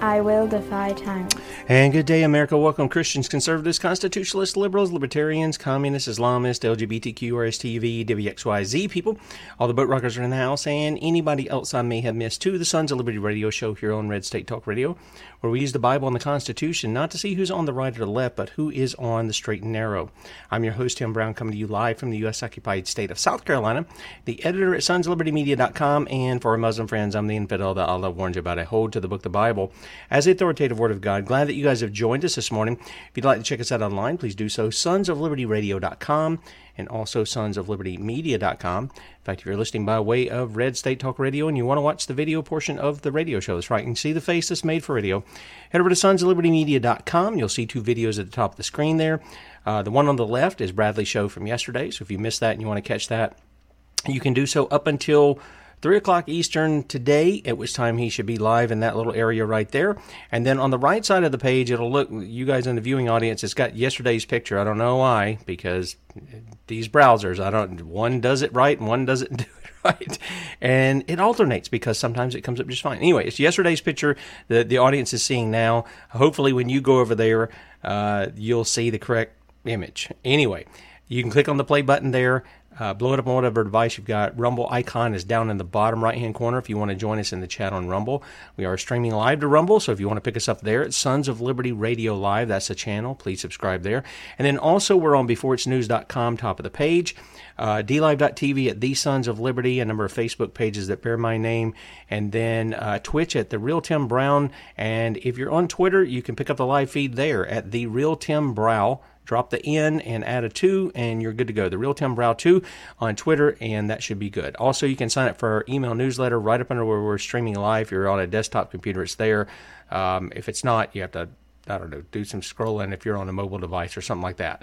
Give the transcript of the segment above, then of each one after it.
I will defy tyrants. And good day, America. Welcome, Christians, conservatives, constitutionalists, liberals, libertarians, communists, Islamists, LGBTQ, RSTV, WXYZ people. All the boat rockers are in the house, and anybody else I may have missed, to the Sons of Liberty radio show here on Red State Talk Radio, where we use the Bible and the Constitution not to see who's on the right or the left, but who is on the straight and narrow. I'm your host, Tim Brown, coming to you live from the U.S.-occupied state of South Carolina, the editor at sonsoflibertymedia.com, and for our Muslim friends, I'm the infidel that Allah warns you about. I hold to the book, the Bible, as the authoritative word of God. Glad that you guys have joined us this morning. If you'd like to check us out online, please do so. Sonsoflibertyradio.com and also sonsoflibertymedia.com. In fact, if you're listening by way of Red State Talk Radio and you want to watch the video portion of the radio show, that's right, you can see the face that's made for radio, head over to sonsoflibertymedia.com. You'll see 2 videos at the top of the screen there. The one on the left is Bradley's show from yesterday, so if you missed that and you want to catch that, you can do so up until 3 o'clock Eastern today, at which time he should be live in that little area right there. And then on the right side of the page, it'll look, you guys in the viewing audience, it's got yesterday's picture. I don't know why, because these browsers, one does it right and one doesn't do it right. And it alternates because sometimes it comes up just fine. Anyway, it's yesterday's picture that the audience is seeing now. Hopefully when you go over there, you'll see the correct image. Anyway, you can click on the play button there. Blow it up on whatever device you've got. Rumble icon is down in the bottom right-hand corner if you want to join us in the chat on Rumble. We are streaming live to Rumble, so if you want to pick us up there, it's Sons of Liberty Radio Live. That's the channel. Please subscribe there. And then also we're on BeforeIt'sNews.com, top of the page. DLive.tv at The Sons of Liberty, a number of Facebook pages that bear my name. And then Twitch at The Real Tim Brown. And if you're on Twitter, you can pick up the live feed there at The Real Tim Brown. Drop the N and add a 2, and you're good to go. The Real Tim Brown 2 on Twitter, and that should be good. Also, you can sign up for our email newsletter right up under where we're streaming live. If you're on a desktop computer, it's there. If it's not, you have to, do some scrolling if you're on a mobile device or something like that.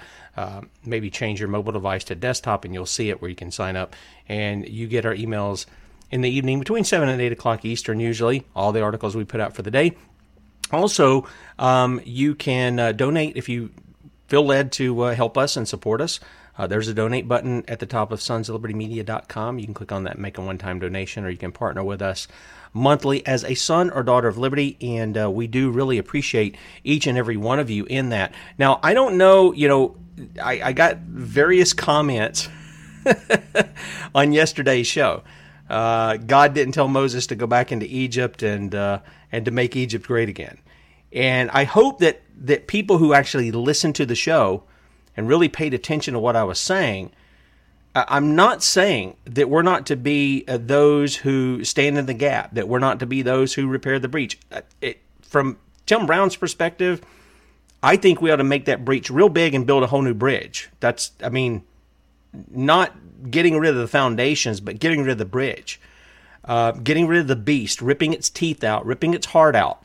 Maybe change your mobile device to desktop, and you'll see it where you can sign up. And you get our emails in the evening between 7 and 8 o'clock Eastern usually, all the articles we put out for the day. Also, you can donate if you feel led to help us and support us. There's a donate button at the top of sonsoflibertymedia.com. You can click on that, make a one-time donation, or you can partner with us monthly as a son or daughter of liberty, and we do really appreciate each and every one of you in that. Now, I don't know, I got various comments on yesterday's show. God didn't tell Moses to go back into Egypt and to make Egypt great again. And I hope that people who actually listened to the show and really paid attention to what I was saying, I'm not saying that we're not to be those who stand in the gap, that we're not to be those who repair the breach. From Tim Brown's perspective, I think we ought to make that breach real big and build a whole new bridge. That's, not getting rid of the foundations, but getting rid of the bridge, getting rid of the beast, ripping its teeth out, ripping its heart out.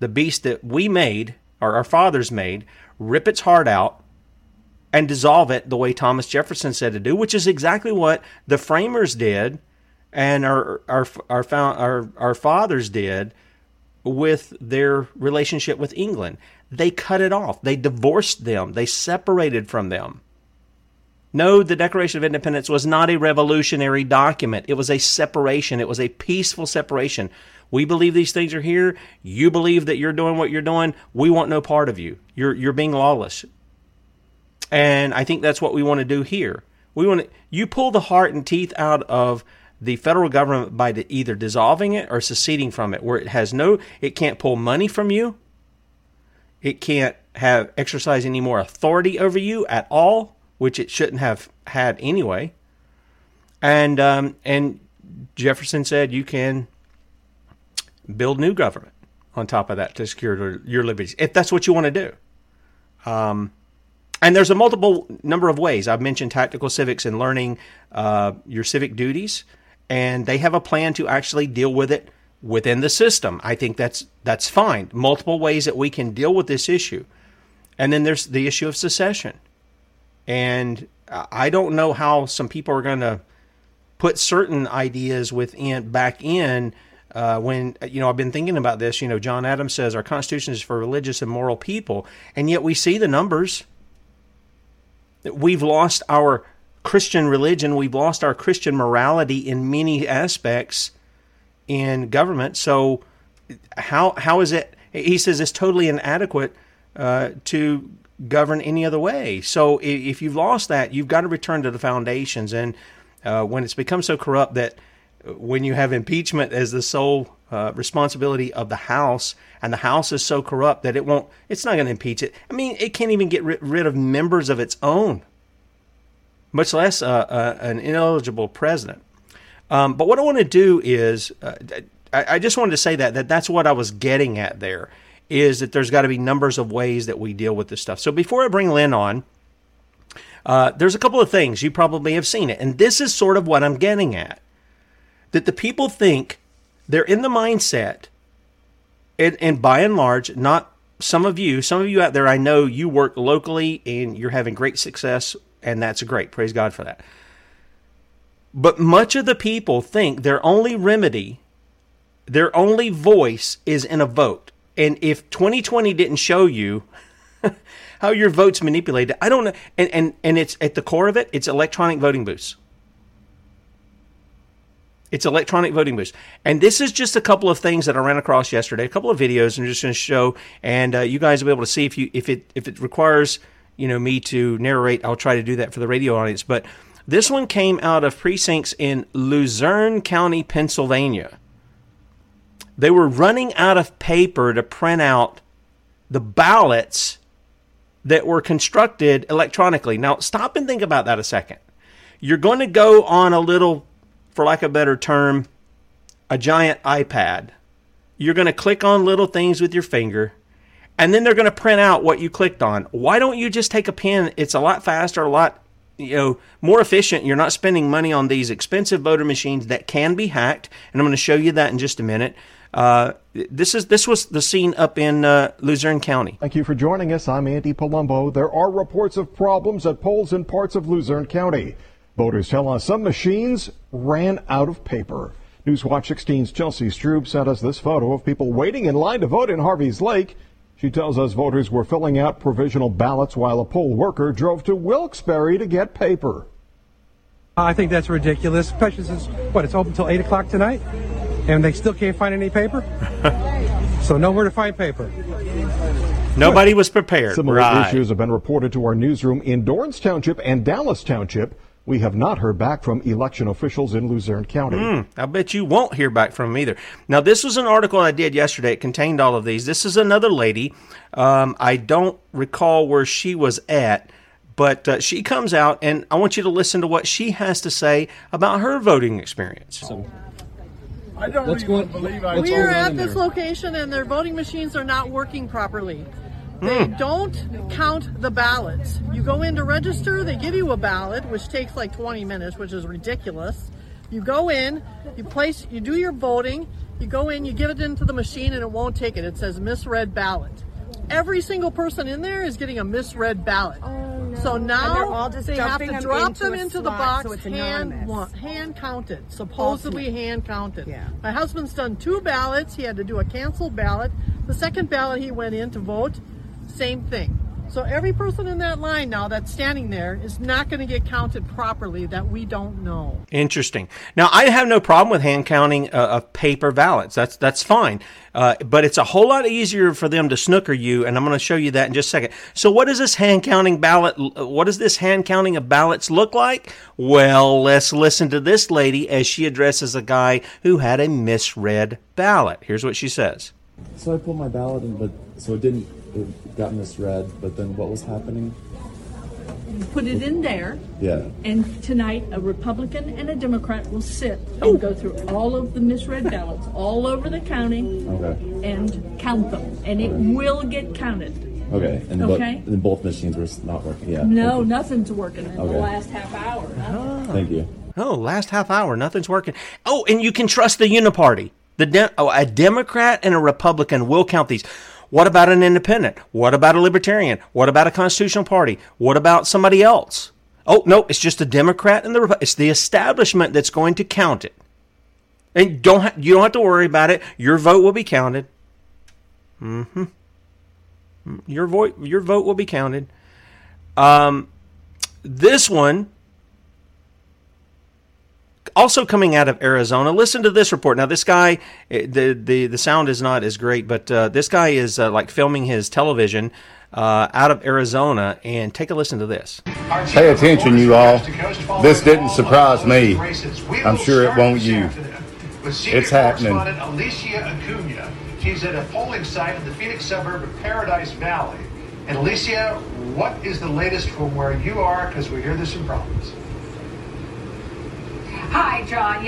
The beast that we made, or our fathers made, rip its heart out and dissolve it the way Thomas Jefferson said to do, which is exactly what the framers did and our fathers did with their relationship with England. They cut it off. They divorced them. They separated from them. No, the Declaration of Independence was not a revolutionary document. It was a separation. It was a peaceful separation. We believe these things are here. You believe that you're doing what you're doing. We want no part of you. You're being lawless. And I think that's what we want to do here. You pull the heart and teeth out of the federal government by either dissolving it or seceding from it, where it can't pull money from you. It can't exercise any more authority over you at all, which it shouldn't have had anyway. And Jefferson said you can build new government on top of that to secure your liberties, if that's what you want to do. And there's a multiple number of ways. I've mentioned tactical civics and learning your civic duties, and they have a plan to actually deal with it within the system. I think that's fine. Multiple ways that we can deal with this issue. And then there's the issue of secession. And I don't know how some people are going to put certain ideas back in when, I've been thinking about this. John Adams says our Constitution is for religious and moral people, and yet we see the numbers. We've lost our Christian religion. We've lost our Christian morality in many aspects in government. So how is it? He says it's totally inadequate to govern any other way. So if you've lost that, you've got to return to the foundations. And when it's become so corrupt that when you have impeachment as the sole responsibility of the House, and the House is so corrupt that it's not going to impeach it. It can't even get rid of members of its own, much less an ineligible president. But what I want to do is, I just wanted to say that's what I was getting at there, is that there's got to be numbers of ways that we deal with this stuff. So before I bring Lynn on, there's a couple of things. You probably have seen it. And this is sort of what I'm getting at, that the people think they're in the mindset, and by and large, not some of you out there, I know you work locally and you're having great success, and that's great. Praise God for that. But much of the people think their only remedy, their only voice is in a vote. And if 2020 didn't show you how your vote's manipulated, I don't know. And it's at the core of it, it's electronic voting booths. It's electronic voting booths. And this is just a couple of things that I ran across yesterday, a couple of videos I'm just going to show. And you guys will be able to see if it requires me to narrate, I'll try to do that for the radio audience. But this one came out of precincts in Luzerne County, Pennsylvania. They were running out of paper to print out the ballots that were constructed electronically. Now, stop and think about that a second. You're going to go on a little, for lack of a better term, a giant iPad. You're going to click on little things with your finger, and then they're going to print out what you clicked on. Why don't you just take a pen? It's a lot faster, a lot more efficient. You're not spending money on these expensive voter machines that can be hacked, and I'm going to show you that in just a minute. This was the scene up in Luzerne County. Thank you for joining us. I'm Andy Palumbo. There are reports of problems at polls in parts of Luzerne County. Voters tell us some machines ran out of paper. Newswatch 16's Chelsea Stroop sent us this photo of people waiting in line to vote in Harvey's Lake. She tells us voters were filling out provisional ballots while a poll worker drove to Wilkes-Barre to get paper. I think that's ridiculous, especially since, it's open until 8 o'clock tonight, and they still can't find any paper? So nowhere to find paper. Nobody was prepared. Similar issues have been reported to our newsroom in Dorrance Township and Dallas Township. We have not heard back from election officials in Luzerne County. I bet you won't hear back from them either. Now, this was an article I did yesterday. It contained all of these. This is another lady. I don't recall where she was at, but she comes out, and I want you to listen to what she has to say about her voting experience. I don't even believe I told them. We are at this location, and their voting machines are not working properly. They don't count the ballots. You go in to register, they give you a ballot, which takes like 20 minutes, which is ridiculous. You go in, you do your voting, you go in, you give it into the machine, and it won't take it. It says misread ballot. Every single person in there is getting a misread ballot. Oh, no. So now they have to drop them into the box, so hand counted, supposedly hand counted. Yeah. My husband's done two ballots. He had to do a canceled ballot. The second ballot he went in to vote, same thing. So every person in that line now that's standing there is not going to get counted properly that we don't know. Interesting. Now, I have no problem with hand counting of paper ballots. That's fine. But it's a whole lot easier for them to snooker you, and I'm going to show you that in just a second. So what does this hand counting of ballots look like? Well, let's listen to this lady as she addresses a guy who had a misread ballot. Here's what she says. So I pulled my ballot in, but so it didn't. It got misread, but then what was happening? You put it in there. Yeah. And tonight, a Republican and a Democrat will sit and go through all of the misread ballots all over the county and count them. And it will get counted. Okay. And both machines were not working. Yeah. No, nothing's working in the last half hour. Thank you. Oh, last half hour, nothing's working. Oh, and you can trust the Uniparty. A Democrat and a Republican will count these. What about an independent? What about a libertarian? What about a constitutional party? What about somebody else? Oh, no, it's just the Democrat and it's the establishment that's going to count it. And you don't have to worry about it. Your vote will be counted. Mm-hmm. Your vote will be counted. This one, also coming out of Arizona, listen to this report. Now, this guy, the sound is not as great, but this guy is filming his television out of Arizona, and take a listen to this. Pay attention, you all. This didn't surprise me. I'm sure it won't you. It's happening. Alicia Acuna. She's at a polling site in the Phoenix suburb of Paradise Valley. And Alicia, what is the latest from where you are? Because we hear this in Providence. Hi, John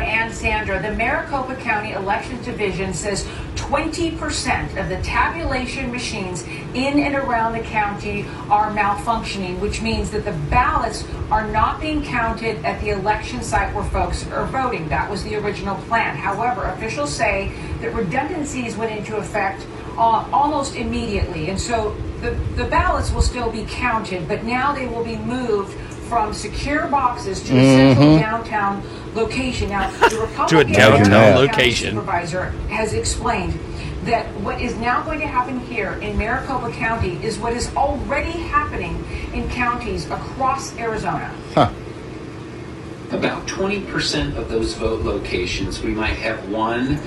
and Sandra. The Maricopa County Elections Division says 20% of the tabulation machines in and around the county are malfunctioning, which means that the ballots are not being counted at the election site where folks are voting. That was the original plan. However, officials say that redundancies went into effect almost immediately, and so the ballots will still be counted, but now they will be moved from secure boxes to a central downtown location. Now, the Republican to a downtown location supervisor has explained that what is now going to happen here in Maricopa County is what is already happening in counties across Arizona. About 20% of those vote locations, we might have one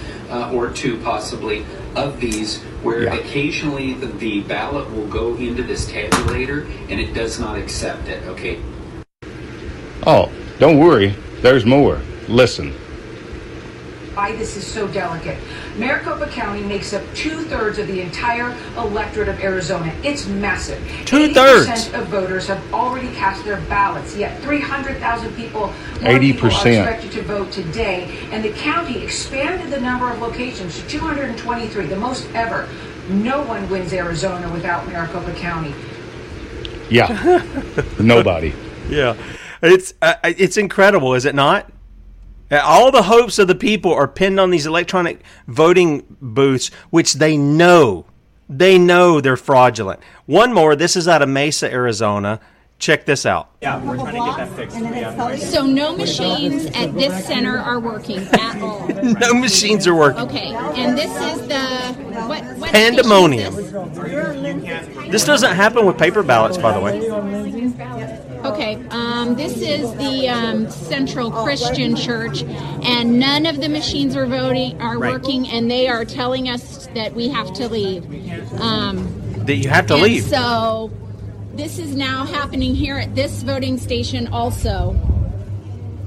or two possibly of these where occasionally the ballot will go into this tabulator and it does not accept it. Okay. Oh, don't worry. There's more. Listen. Why this is so delicate. Maricopa County makes up 2/3 of the entire electorate of Arizona. It's massive. 2/3. 80% of voters have already cast their ballots. Yet 300,000 people, 80%, are expected to vote today. And the county expanded the number of locations to 223, the most ever. No one wins Arizona without Maricopa County. Yeah. Nobody. Yeah. It's incredible, is it not? All the hopes of the people are pinned on these electronic voting booths, which they know they're fraudulent. One more. This is out of Mesa, Arizona. Check this out. Yeah, we're trying to get that fixed. So no machines at this center are working at all. No machines are working. Okay, and this is the what pandemonium. This doesn't happen with paper ballots, by the way. Okay, this is the Central Christian Church, and none of the machines are working, and they are telling us that we have to leave. That you have to leave. So this is now happening here at this voting station also.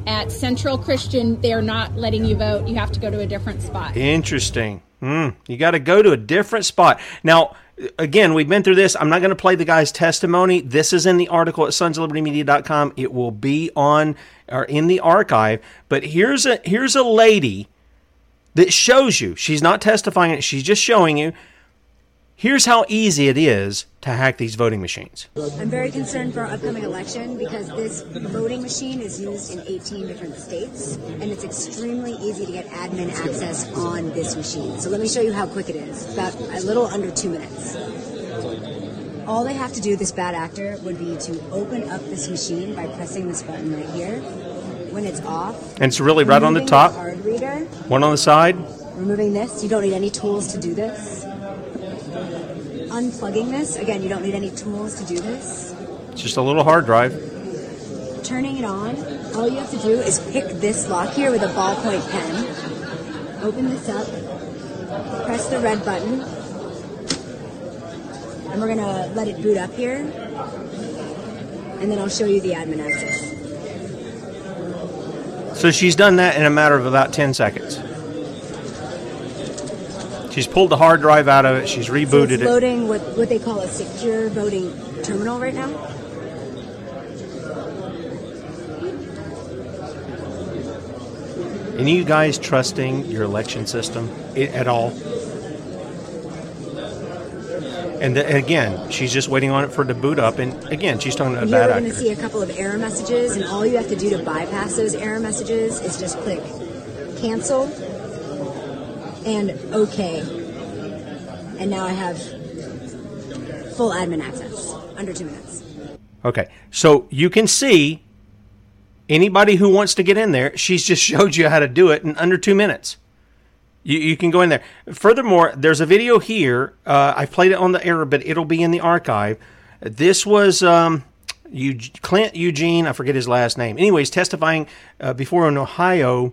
At Central Christian, they're not letting you vote. You have to go to a different spot. Interesting. You got to go to a different spot. Now, again, we've been through this. I'm not going to play the guy's testimony. This is in the article at sonsoflibertymedia.com. It will be on or in the archive. But here's a lady that shows you. She's not testifying. She's just showing you. Here's how easy it is to hack these voting machines. I'm very concerned for our upcoming election because this voting machine is used in 18 different states, and it's extremely easy to get admin access on this machine. So let me show you how quick it is. It's about a little under 2 minutes. All they have to do, this bad actor, would be to open up this machine by pressing this button right here. When it's off, and it's really right on the top, card reader, one on the side. Removing this, you don't need any tools to do this. Unplugging this. Again, you don't need any tools to do this. It's just a little hard drive. Turning it on, all you have to do is pick this lock here with a ballpoint pen. Open this up. Press the red button. And we're going to let it boot up here. And then I'll show you the admin access. So she's done that in a matter of about 10 seconds. She's pulled the hard drive out of it. She's rebooted it. She's loading what they call a secure voting terminal right now. And you guys trusting your election system at all? And again, she's just waiting on it for it to boot up. And again, she's talking about that. You're going to see a couple of error messages, and all you have to do to bypass those error messages is just click cancel. And okay. And now I have full admin access under 2 minutes. Okay. So you can see anybody who wants to get in there, she's just showed you how to do it in under 2 minutes. You can go in there. Furthermore, there's a video here. I played it on the air, but it'll be in the archive. This was Clint Eugene, I forget his last name. Anyways, testifying before an Ohio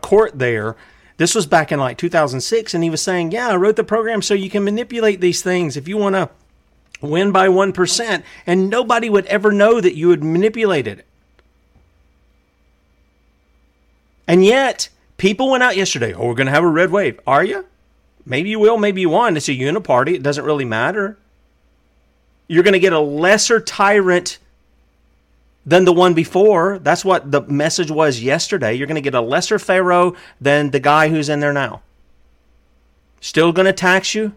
court there. This was back in like 2006, and he was saying, yeah, I wrote the program so you can manipulate these things if you want to win by 1%, and nobody would ever know that you had manipulated it. And yet, people went out yesterday, oh, we're going to have a red wave. Are you? Maybe you will, maybe you won't. It's a uniparty. It doesn't really matter. You're going to get a lesser tyrant than the one before. That's what the message was yesterday. You're going to get a lesser pharaoh than the guy who's in there now. Still going to tax you.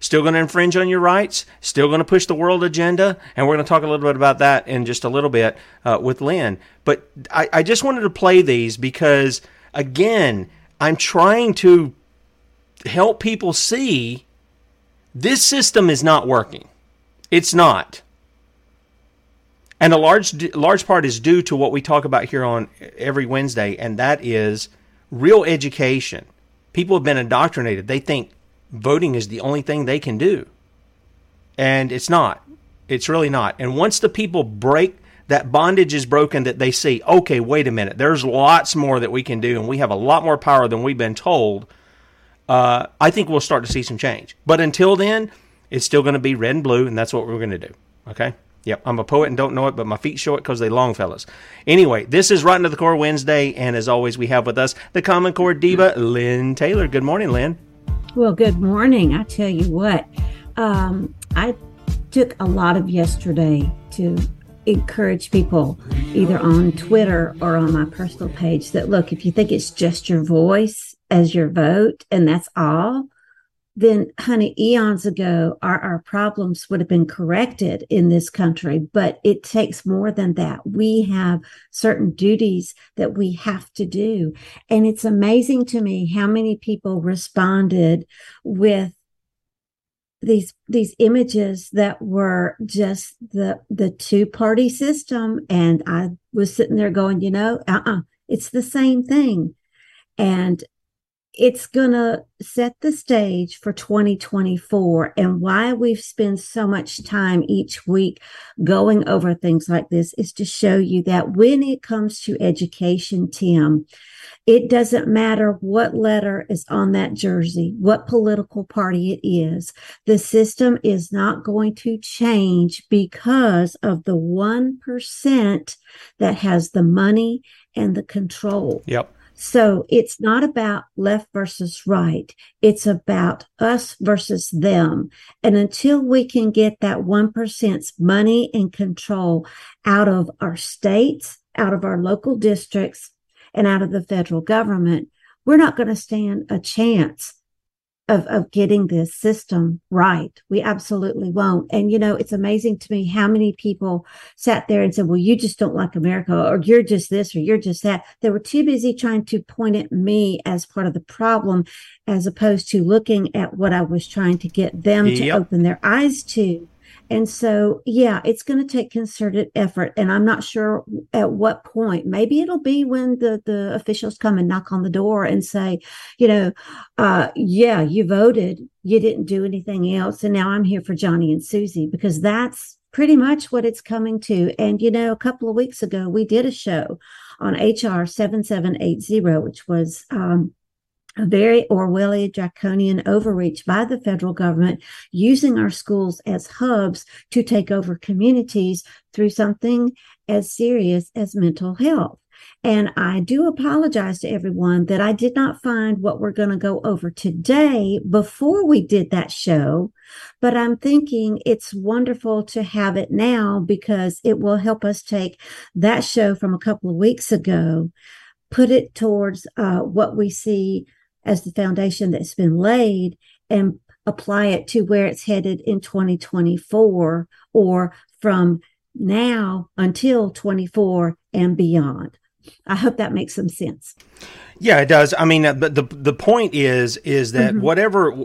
Still going to infringe on your rights. Still going to push the world agenda. And we're going to talk a little bit about that in just a little bit with Lynn. But I just wanted to play these because, again, I'm trying to help people see this system is not working. It's not. And a large part is due to what we talk about here on every Wednesday, and that is real education. People have been indoctrinated. They think voting is the only thing they can do. And it's not. It's really not. And once the people break, that bondage is broken that they see, okay, wait a minute, there's lots more that we can do, and we have a lot more power than we've been told, I think we'll start to see some change. But until then, it's still going to be red and blue, and that's what we're going to do. Okay? Yep, I'm a poet and don't know it, but my feet show it because they long, fellas. Anyway, this is Rotten to the Core Wednesday, and as always, we have with us the Common Core Diva, Lynn Taylor. Good morning, Lynn. Well, good morning. I tell you what, I took a lot of yesterday to encourage people either on Twitter or on my personal page that, look, if you think it's just your voice as your vote and that's all, then, honey, eons ago, our problems would have been corrected in this country. But it takes more than that. We have certain duties that we have to do. And it's amazing to me how many people responded with these images that were just the two-party system. And I was sitting there going, you know, it's the same thing. And it's going to set the stage for 2024, and why we've spent so much time each week going over things like this is to show you that when it comes to education, Tim, it doesn't matter what letter is on that jersey, what political party it is. The system is not going to change because of the 1% that has the money and the control. Yep. So it's not about left versus right. It's about us versus them. And until we can get that 1%'s money and control out of our states, out of our local districts, and out of the federal government, we're not going to stand a chance of getting this system right. We absolutely won't. And, you know, it's amazing to me how many people sat there and said, well, you just don't like America, or you're just this, or you're just that. They were too busy trying to point at me as part of the problem, as opposed to looking at what I was trying to get them to open their eyes to. And so, yeah, it's going to take concerted effort. And I'm not sure at what point. Maybe it'll be when the officials come and knock on the door and say, you know, yeah, you voted, you didn't do anything else, and now I'm here for Johnny and Susie, because that's pretty much what it's coming to. And, you know, a couple of weeks ago, we did a show on HR 7780, which was a very Orwellian, draconian overreach by the federal government, using our schools as hubs to take over communities through something as serious as mental health. And I do apologize to everyone that I did not find what we're going to go over today before we did that show, but I'm thinking it's wonderful to have it now, because it will help us take that show from a couple of weeks ago, put it towards what we see as the foundation that's been laid, and apply it to where it's headed in 2024, or from now until 24 and beyond. I hope that makes some sense. Yeah, it does. I mean, the point is that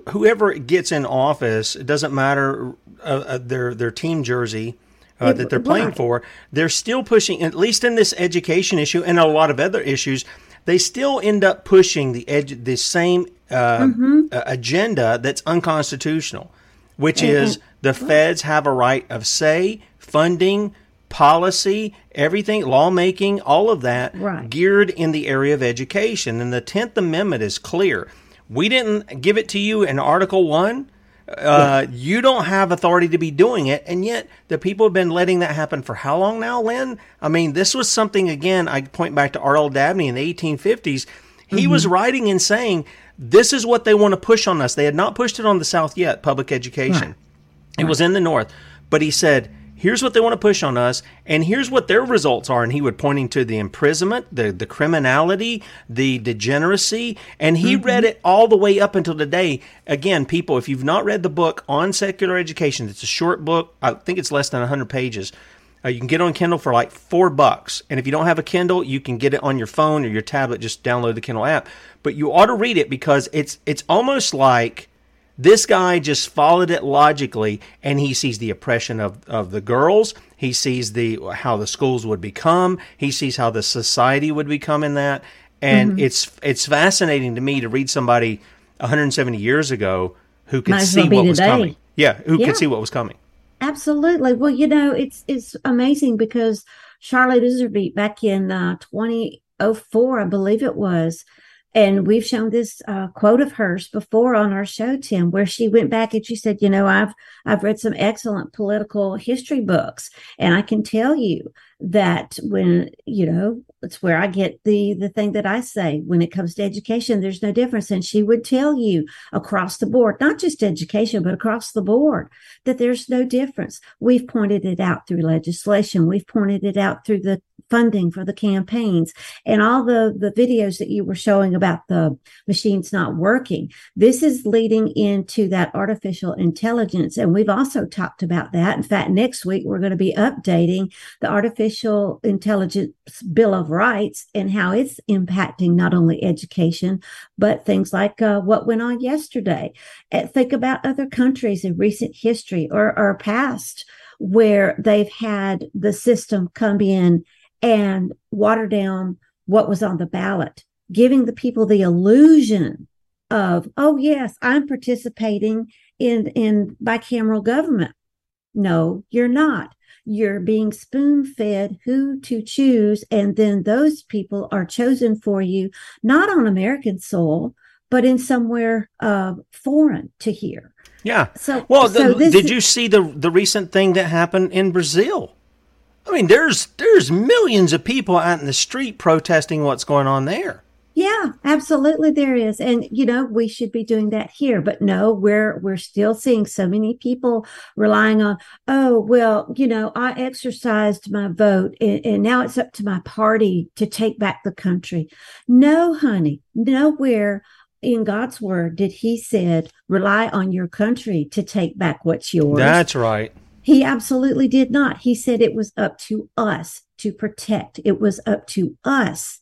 whoever gets in office, it doesn't matter their team jersey that they're playing for, they're still pushing, at least in this education issue and a lot of other issues, they still end up pushing the same agenda that's unconstitutional, which is the feds have a right of say, funding, policy, everything, lawmaking, all of that geared in the area of education. And the 10th Amendment is clear. We didn't give it to you in Article 1. You don't have authority to be doing it, and yet the people have been letting that happen for how long now, Lynn? I mean, this was something, again, I point back to Arnold Dabney in the 1850s. He was writing and saying, this is what they want to push on us. They had not pushed it on the South yet, public education. It was in the North. But he said, here's what they want to push on us, and here's what their results are. And he would pointing to the imprisonment, the criminality, the degeneracy, and he read it all the way up until today. Again, people, if you've not read the book on secular education, it's a short book. I think it's less than 100 pages. You can get it on Kindle for like $4. And if you don't have a Kindle, you can get it on your phone or your tablet. Just download the Kindle app. But you ought to read it, because it's almost like this guy just followed it logically, and he sees the oppression of the girls. He sees how the schools would become. He sees how the society would become in that. And it's fascinating to me to read somebody 170 years ago who could see what was coming. Yeah, who could see what was coming. Absolutely. Well, you know, it's amazing, because Charlotte Iserby back in 2004, I believe it was, and we've shown this quote of hers before on our show, Tim, where she went back and she said, you know, I've read some excellent political history books, and I can tell you that when, you know, it's where I get the thing that I say when it comes to education, there's no difference. And she would tell you across the board, not just education, but across the board, that there's no difference. We've pointed it out through legislation. We've pointed it out through the funding for the campaigns and all the videos that you were showing about the machines not working. This is leading into that artificial intelligence. And we've also talked about that. In fact, next week, we're going to be updating the artificial artificial intelligence bill of rights and how it's impacting not only education, but things like what went on yesterday. Think about other countries in recent history or past where they've had the system come in and water down what was on the ballot, giving the people the illusion of, oh, yes, I'm participating in bicameral government. No, you're not. You're being spoon-fed who to choose, and then those people are chosen for you, not on American soil, but in somewhere foreign to here. Yeah. So did you see the recent thing that happened in Brazil? I mean, there's millions of people out in the street protesting what's going on there. Yeah, absolutely there is. And, you know, we should be doing that here. But no, we're still seeing so many people relying on, oh, well, you know, I exercised my vote and now it's up to my party to take back the country. No, honey, nowhere in God's word did he said, rely on your country to take back what's yours. That's right. He absolutely did not. He said it was up to us to protect. It was up to us.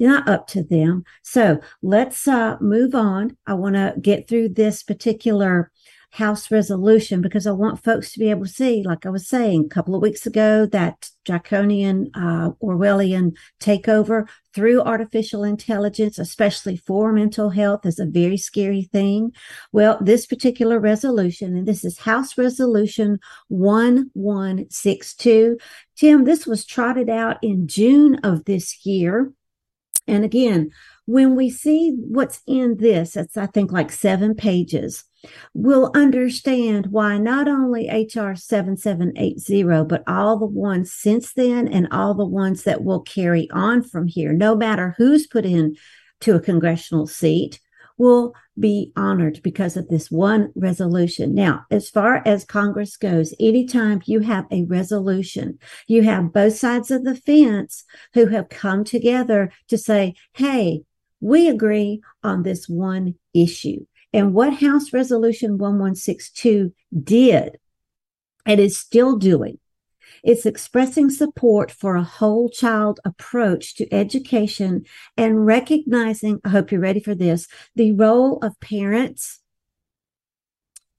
Not up to them. So let's move on. I want to get through this particular House resolution because I want folks to be able to see, like I was saying a couple of weeks ago, that draconian Orwellian takeover through artificial intelligence, especially for mental health, is a very scary thing. Well, this particular resolution, and this is House Resolution 1162. Tim, this was trotted out in June of this year. And again, when we see what's in this, it's, I think, like 7 pages, we'll understand why not only HR 7780, but all the ones since then and all the ones that will carry on from here, no matter who's put in to a congressional seat, will be honored because of this one resolution. Now, as far as Congress goes, anytime you have a resolution, you have both sides of the fence who have come together to say, hey, we agree on this one issue. And what House Resolution 1162 did and is still doing, it's expressing support for a whole child approach to education and recognizing, I hope you're ready for this, the role of parents,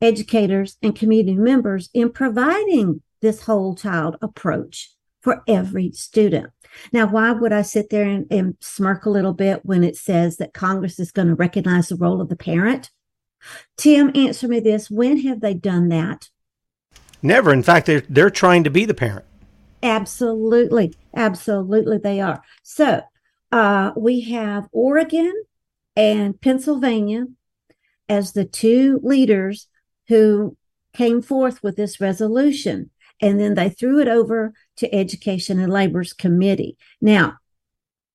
educators, and community members in providing this whole child approach for every student. Now, why would I sit there and smirk a little bit when it says that Congress is going to recognize the role of the parent? Tim, answer me this. When have they done that? Never. In fact, they're trying to be the parent. Absolutely. Absolutely they are. So we have Oregon and Pennsylvania as the two leaders who came forth with this resolution. And then they threw it over to Education and Labor's Committee. Now,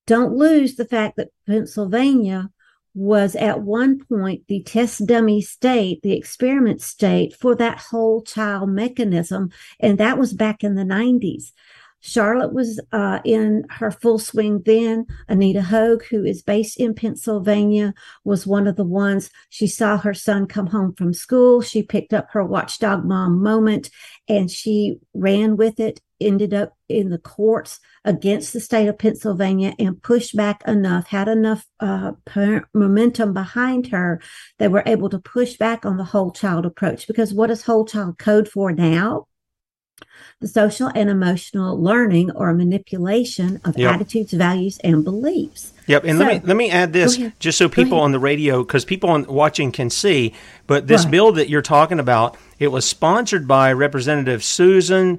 don't lose the fact that Pennsylvania was at one point the test dummy state, the experiment state for that whole child mechanism. And that was back in the 90s. Charlotte was in her full swing then. Anita Hogue, who is based in Pennsylvania, was one of the ones. She saw her son come home from school. She picked up her watchdog mom moment and she ran with it, ended up in the courts against the state of Pennsylvania and pushed back enough, had enough momentum behind her. They were able to push back on the whole child approach because what is whole child code for now? The social and emotional learning or manipulation of attitudes, values, and beliefs. Yep, and so, let me add this just so people on the radio, because people watching can see, but this bill that you're talking about, it was sponsored by Representative Suzanne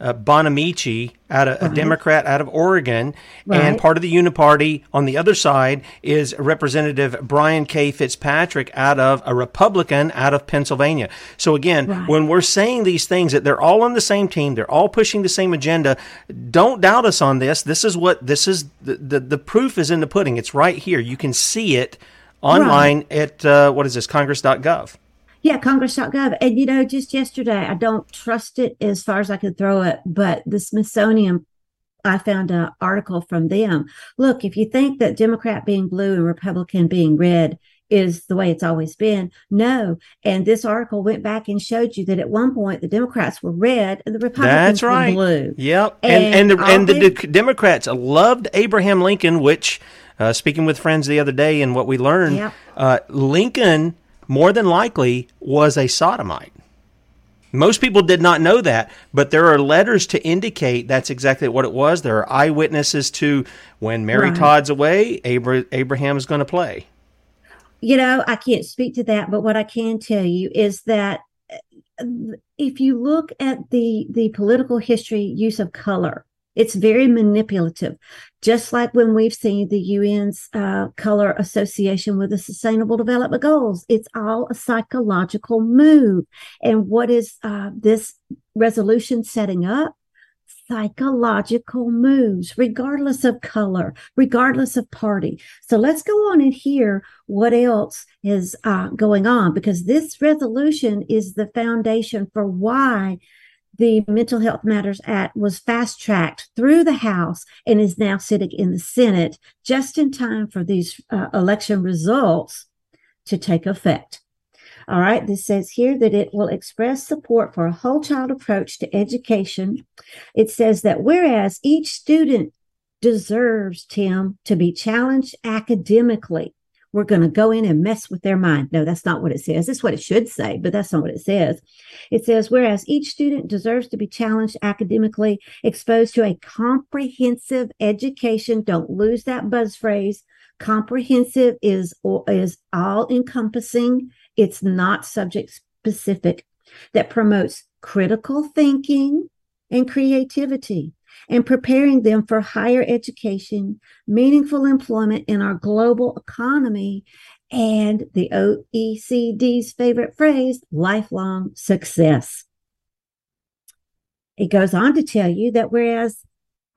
Bonamici, a Democrat out of Oregon, and part of the Uniparty on the other side is Representative Brian K. Fitzpatrick out of a Republican out of Pennsylvania. So again, when we're saying these things that they're all on the same team, they're all pushing the same agenda, don't doubt us on this. The proof is in the pudding. It's right here. You can see it online at, congress.gov. Yeah, congress.gov. And, you know, just yesterday, I don't trust it as far as I could throw it, but the Smithsonian, I found an article from them. Look, if you think that Democrat being blue and Republican being red is the way it's always been. No. And this article went back and showed you that at one point the Democrats were red and the Republicans were blue. Yep. And the Democrats loved Abraham Lincoln, which, speaking with friends the other day and what we learned, Lincoln more than likely was a sodomite. Most people did not know that, but there are letters to indicate that's exactly what it was. There are eyewitnesses to when Mary Todd's away, Abraham is going to play. You know, I can't speak to that, but what I can tell you is that if you look at the political history use of color, it's very manipulative, just like when we've seen the UN's color association with the Sustainable Development Goals. It's all a psychological move. And what is this resolution setting up? Psychological moves, regardless of color, regardless of party. So let's go on and hear what else is going on, because this resolution is the foundation for why the Mental Health Matters Act was fast-tracked through the House and is now sitting in the Senate just in time for these election results to take effect. All right, this says here that it will express support for a whole-child approach to education. It says that whereas each student deserves, Tim, to be challenged academically, we're going to go in and mess with their mind. No, that's not what it says. That's what it should say, but that's not what it says. It says, whereas each student deserves to be challenged academically, exposed to a comprehensive education. Don't lose that buzz phrase. Comprehensive is all-encompassing. It's not subject-specific. That promotes critical thinking and creativity, and preparing them for higher education, meaningful employment in our global economy, and the OECD's favorite phrase, lifelong success. It goes on to tell you that whereas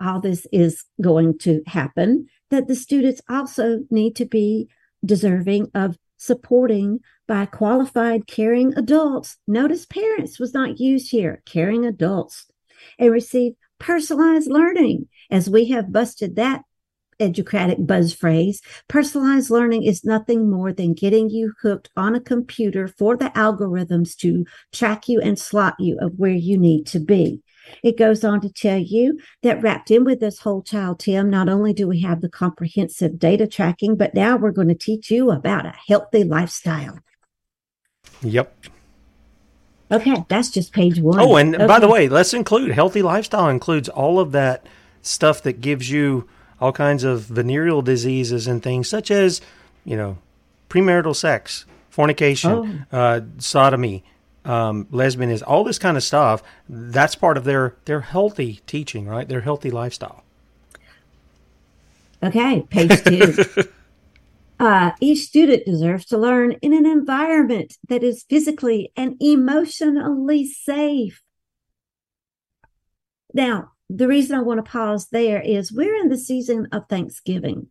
all this is going to happen, that the students also need to be deserving of supporting by qualified, caring adults. Notice parents was not used here, caring adults, and receive personalized learning, as we have busted that educratic buzz phrase. Personalized learning is nothing more than getting you hooked on a computer for the algorithms to track you and slot you of where you need to be. It goes on to tell you that wrapped in with this whole child, Tim, not only do we have the comprehensive data tracking, but now we're going to teach you about a healthy lifestyle. Yep. Okay, that's just page one. Oh, and by the way, let's include healthy lifestyle includes all of that stuff that gives you all kinds of venereal diseases and things such as, you know, premarital sex, fornication, sodomy, lesbianism, all this kind of stuff. That's part of their healthy teaching, right? Their healthy lifestyle. Okay, page two. Each student deserves to learn in an environment that is physically and emotionally safe. Now, the reason I want to pause there is we're in the season of Thanksgiving,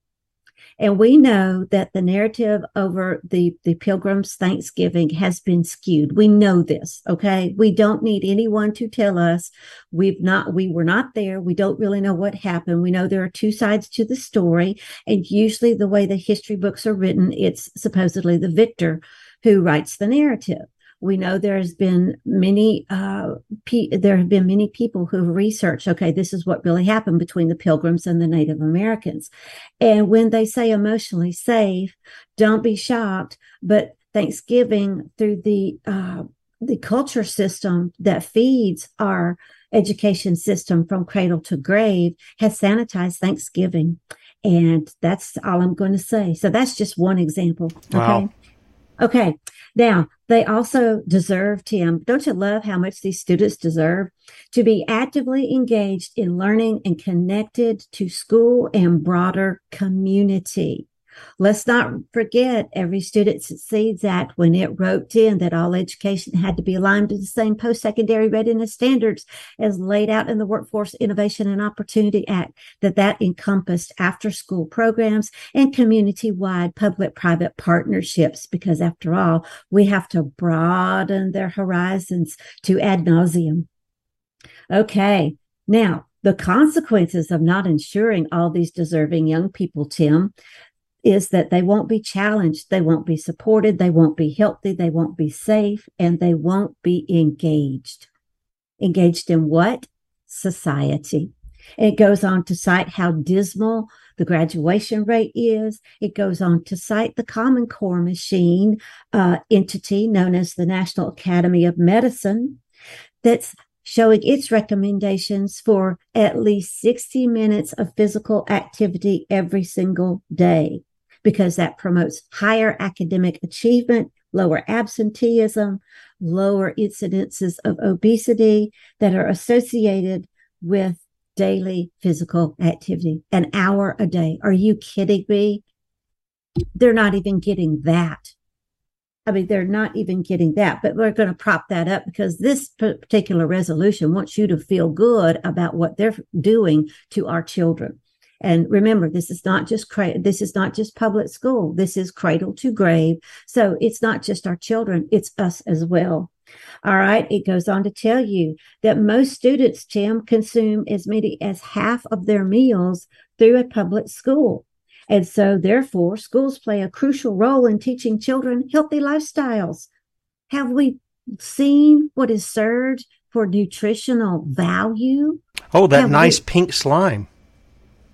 and we know that the narrative over the Pilgrims' Thanksgiving has been skewed. We know this, okay? We don't need anyone to tell us we were not there. We don't really know what happened. We know there are two sides to the story, and usually the way the history books are written, it's supposedly the victor who writes the narrative. We know there have been many people who have researched, okay, this is what really happened between the Pilgrims and the Native Americans. And when they say emotionally safe, don't be shocked, but Thanksgiving through the culture system that feeds our education system from cradle to grave has sanitized Thanksgiving. And that's all I'm going to say. So that's just one example. Okay. Wow. Okay. Now, they also deserve, Tim, don't you love how much these students deserve to be actively engaged in learning and connected to school and broader community? Let's not forget Every Student Succeeds Act when it wrote in that all education had to be aligned to the same post-secondary readiness standards as laid out in the Workforce Innovation and Opportunity Act, that encompassed after-school programs and community-wide public-private partnerships, because after all, we have to broaden their horizons to ad nauseum. Okay, now, the consequences of not ensuring all these deserving young people, Tim, is that they won't be challenged, they won't be supported, they won't be healthy, they won't be safe, and they won't be engaged. Engaged in what? Society. And it goes on to cite how dismal the graduation rate is. It goes on to cite the Common Core machine entity known as the National Academy of Medicine that's showing its recommendations for at least 60 minutes of physical activity every single day, because that promotes higher academic achievement, lower absenteeism, lower incidences of obesity that are associated with daily physical activity. An hour a day. Are you kidding me? They're not even getting that. I mean, they're not even getting that, but we're going to prop that up because this particular resolution wants you to feel good about what they're doing to our children. And remember, this is not just public school. This is cradle to grave. So it's not just our children. It's us as well. All right. It goes on to tell you that most students, Tim, consume as many as half of their meals through a public school. And so, therefore, schools play a crucial role in teaching children healthy lifestyles. Have we seen what is served for nutritional value? Oh, that nice pink slime.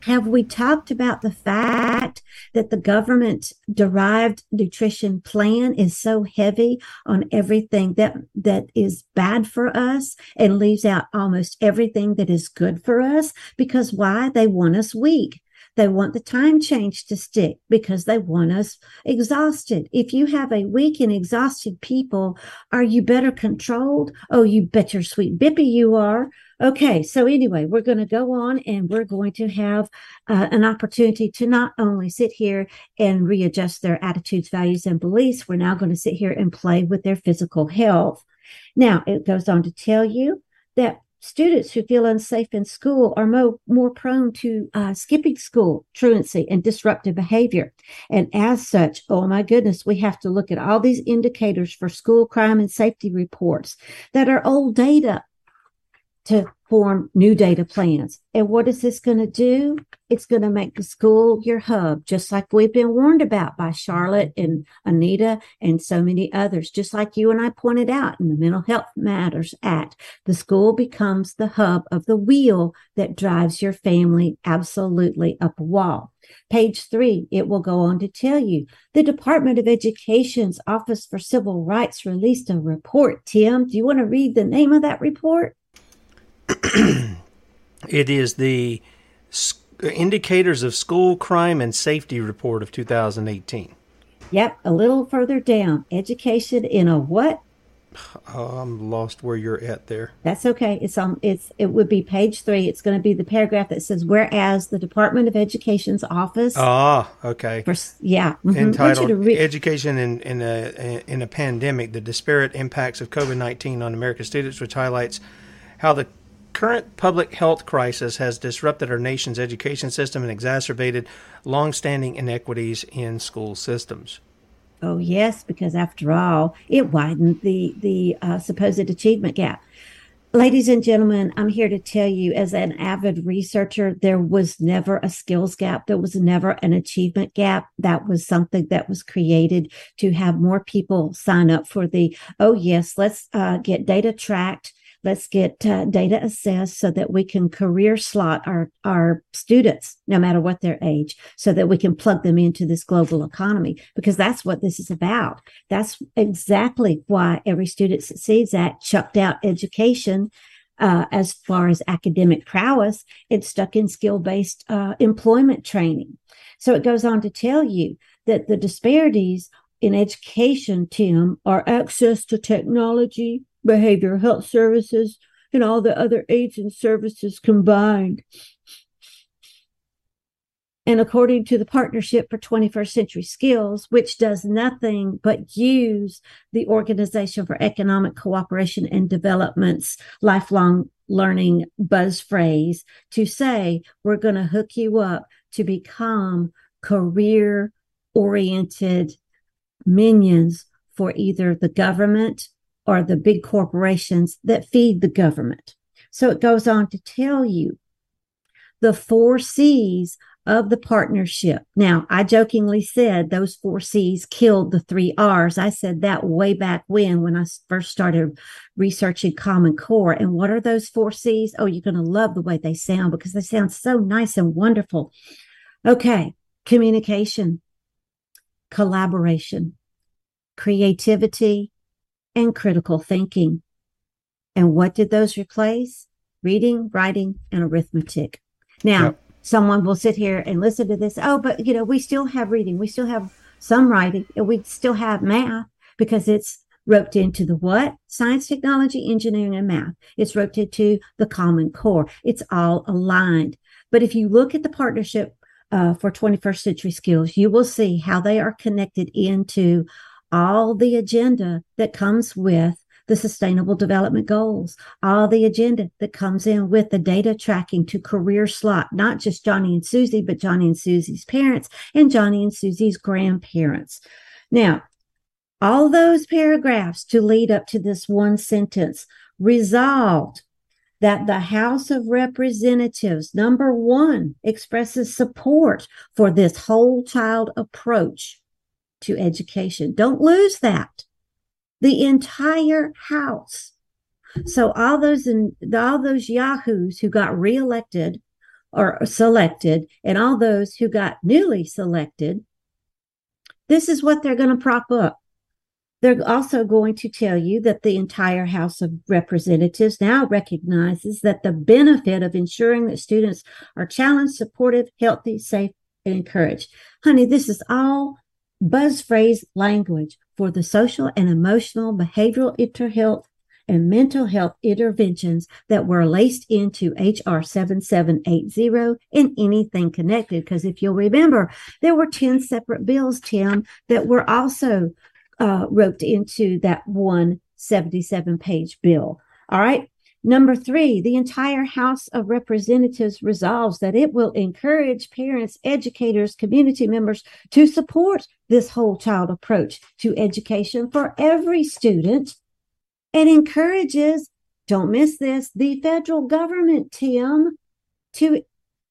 Have we talked about the fact that the government-derived nutrition plan is so heavy on everything that is bad for us and leaves out almost everything that is good for us? Because why? They want us weak. They want the time change to stick because they want us exhausted. If you have a weak and exhausted people, are you better controlled? Oh, you bet your sweet bippy you are. Okay, so anyway, we're going to go on and we're going to have an opportunity to not only sit here and readjust their attitudes, values, and beliefs, we're now going to sit here and play with their physical health. Now, it goes on to tell you that students who feel unsafe in school are more prone to skipping school, truancy, and disruptive behavior. And as such, oh my goodness, we have to look at all these indicators for school crime and safety reports that are old data to form new data plans. And what is this going to do? It's going to make the school your hub, just like we've been warned about by Charlotte and Anita and so many others, just like you and I pointed out in the Mental Health Matters Act. The school becomes the hub of the wheel that drives your family absolutely up a wall. Page 3, it will go on to tell you the Department of Education's Office for Civil Rights released a report. Tim, do you want to read the name of that report? It is the Indicators of School Crime and Safety Report of 2018. Yep, a little further down. Education in a what? Oh, I'm lost where you're at there. That's okay. It would be page 3. It's going to be the paragraph that says, whereas the Department of Education's office. Ah, okay. Entitled Education in a Pandemic, the Disparate Impacts of COVID-19 on American Students, which highlights how the current public health crisis has disrupted our nation's education system and exacerbated longstanding inequities in school systems. Oh, yes, because after all, it widened the supposed achievement gap. Ladies and gentlemen, I'm here to tell you, as an avid researcher, there was never a skills gap. There was never an achievement gap. That was something that was created to have more people sign up for the, oh, yes, let's get data tracked. Let's get data assessed so that we can career slot our students, no matter what their age, so that we can plug them into this global economy, because that's what this is about. That's exactly why Every Student Succeeds Act chucked out education as far as academic prowess. It's stuck in skill-based employment training. So it goes on to tell you that the disparities in education, Tim, are access to technology, behavioral health services, and all the other aids and services combined. And according to the Partnership for 21st Century Skills, which does nothing but use the Organization for Economic Cooperation and Development's lifelong learning buzz phrase to say, we're going to hook you up to become career-oriented minions for either the government or the big corporations that feed the government. So it goes on to tell you the 4 C's of the partnership. Now, I jokingly said those 4 C's killed the 3 R's. I said that way back when I first started researching Common Core. And what are those 4 C's? Oh, you're going to love the way they sound because they sound so nice and wonderful. Okay, communication, collaboration, creativity, and critical thinking. And what did those replace? Reading, writing, and arithmetic. Now, someone will sit here and listen to this. Oh, but, you know, we still have reading. We still have some writing. And we still have math because it's roped into the what? Science, technology, engineering, and math. It's roped into the Common Core. It's all aligned. But if you look at the partnership for 21st century skills, you will see how they are connected into all the agenda that comes with the Sustainable Development Goals, all the agenda that comes in with the data tracking to career slot, not just Johnny and Susie, but Johnny and Susie's parents and Johnny and Susie's grandparents. Now, all those paragraphs to lead up to this one sentence, resolved that the House of Representatives, number one, expresses support for this whole child approach to education. Don't lose that. The entire House. So all those yahoos who got reelected or selected and all those who got newly selected, this is what they're going to prop up. They're also going to tell you that the entire House of Representatives now recognizes that the benefit of ensuring that students are challenged, supportive, healthy, safe, and encouraged. Honey, this is all buzz phrase language for the social and emotional, behavioral, interhealth, and mental health interventions that were laced into HR 7780 and anything connected. Because if you'll remember, there were 10 separate bills, Tim, that were also roped into that one 77-page bill. All right. Number three, the entire House of Representatives resolves that it will encourage parents, educators, community members to support this whole child approach to education for every student and encourages, don't miss this, the federal government, Tim, to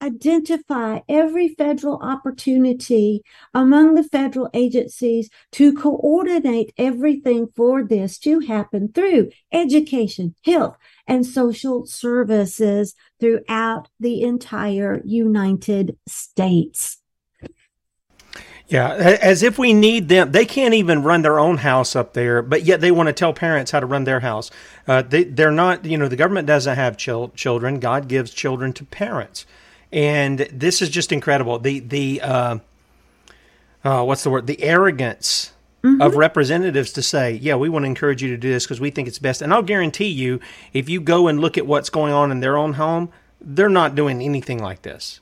identify every federal opportunity among the federal agencies to coordinate everything for this to happen through education, health, and social services throughout the entire United States. Yeah, as if we need them. They can't even run their own house up there, but yet they want to tell parents how to run their house. They're not, you know, the government doesn't have children. God gives children to parents. And this is just incredible. The arrogance of representatives to say, yeah, we want to encourage you to do this because we think it's best. And I'll guarantee you, if you go and look at what's going on in their own home, they're not doing anything like this.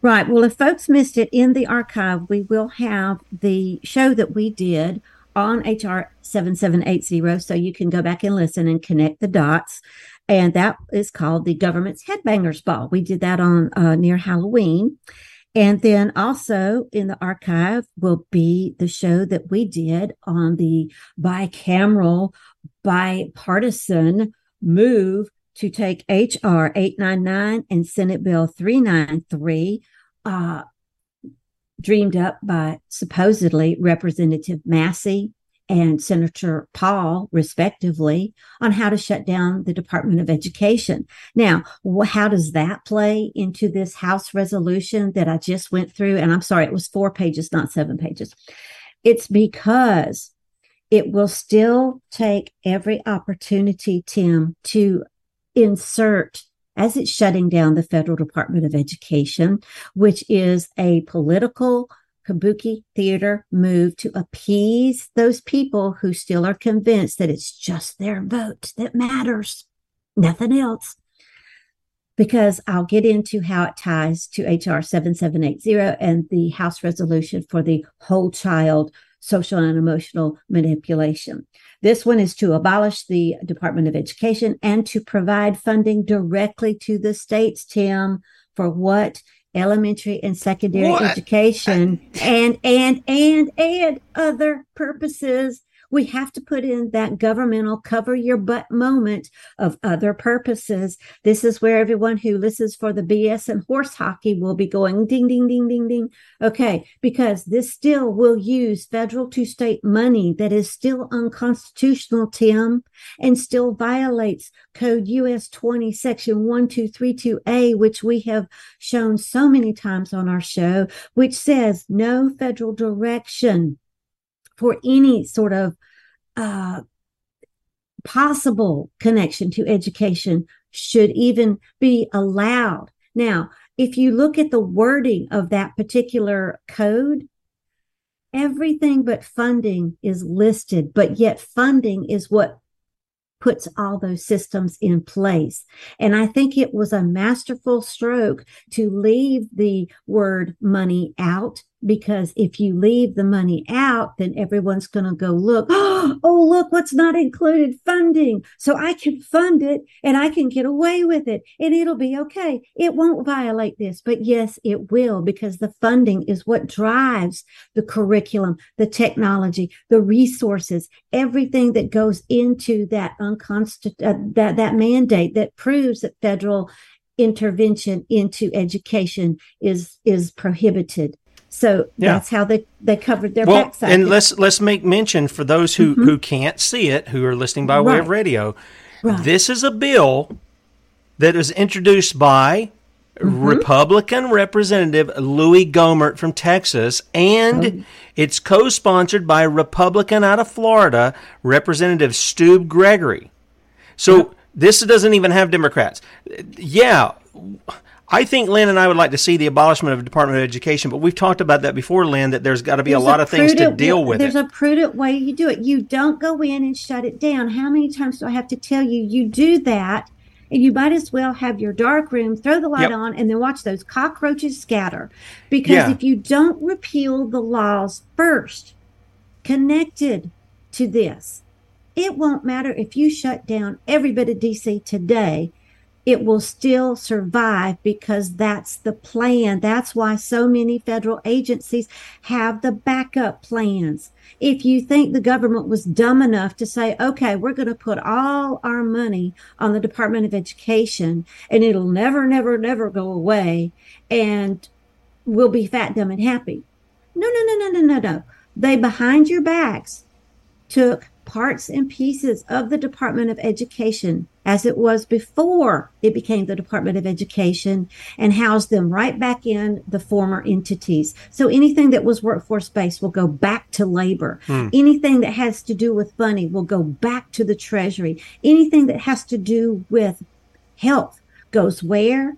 Right. Well, if folks missed it in the archive, we will have the show that we did on HR 7780. So you can go back and listen and connect the dots. And that is called the Government's Headbangers Ball. We did that on near Halloween. And then also in the archive will be the show that we did on the bicameral, bipartisan move to take HR 899 and Senate Bill 393, dreamed up by supposedly Representative Massey and Senator Paul, respectively, on how to shut down the Department of Education. Now, how does that play into this House resolution that I just went through? And I'm sorry, it was 4 pages, not 7 pages. It's because it will still take every opportunity, Tim, to insert, as it's shutting down the federal Department of Education, which is a political kabuki theater move to appease those people who still are convinced that it's just their vote that matters, nothing else. Because I'll get into how it ties to HR 7780 and the House resolution for the whole child social and emotional manipulation. This one is to abolish the Department of Education and to provide funding directly to the states, Tim, for what? Elementary and secondary education and other purposes, We have to put in that governmental cover your butt moment of other purposes. This is where everyone who listens for the BS and horse hockey will be going ding, ding, ding, ding, ding. Okay, because this still will use federal to state money that is still unconstitutional, Tim, and still violates Code U.S. 20, Section 1232A, which we have shown so many times on our show, which says no federal direction for any sort of possible connection to education should even be allowed. Now, if you look at the wording of that particular code, everything but funding is listed, but yet funding is what puts all those systems in place. And I think it was a masterful stroke to leave the word money out, because if you leave the money out, then everyone's going to go look, oh, look, what's not included? Funding. So I can fund it and I can get away with it and it'll be okay. It won't violate this, but yes, it will, because the funding is what drives the curriculum, the technology, the resources, everything that goes into that that mandate that proves that federal intervention into education is prohibited. So that's how they covered their backside. And let's make mention for those who can't see it, who are listening by way of radio. Right. This is a bill that was introduced by Republican Representative Louis Gohmert from Texas, and it's co-sponsored by Republican out of Florida, Representative Stube Gregory. So this doesn't even have Democrats. Yeah. I think Lynn and I would like to see the abolishment of the Department of Education, but we've talked about that before, Lynn, that there's got to be a lot of things to deal with. There's a prudent way you do it. You don't go in and shut it down. How many times do I have to tell you, you do that, and you might as well have your dark room, throw the light on, and then watch those cockroaches scatter. Because if you don't repeal the laws first connected to this, it won't matter if you shut down every bit of DC today. It will still survive, because that's the plan. That's why so many federal agencies have the backup plans. If you think the government was dumb enough to say, okay, we're going to put all our money on the Department of Education and it'll never, never, never go away and we'll be fat, dumb, and happy. No, no, no, no, no, no, no. They, behind your backs, took parts and pieces of the Department of Education as it was before it became the Department of Education and housed them right back in the former entities. So anything that was workforce-based will go back to labor. Anything that has to do with money will go back to the Treasury. Anything that has to do with health goes where?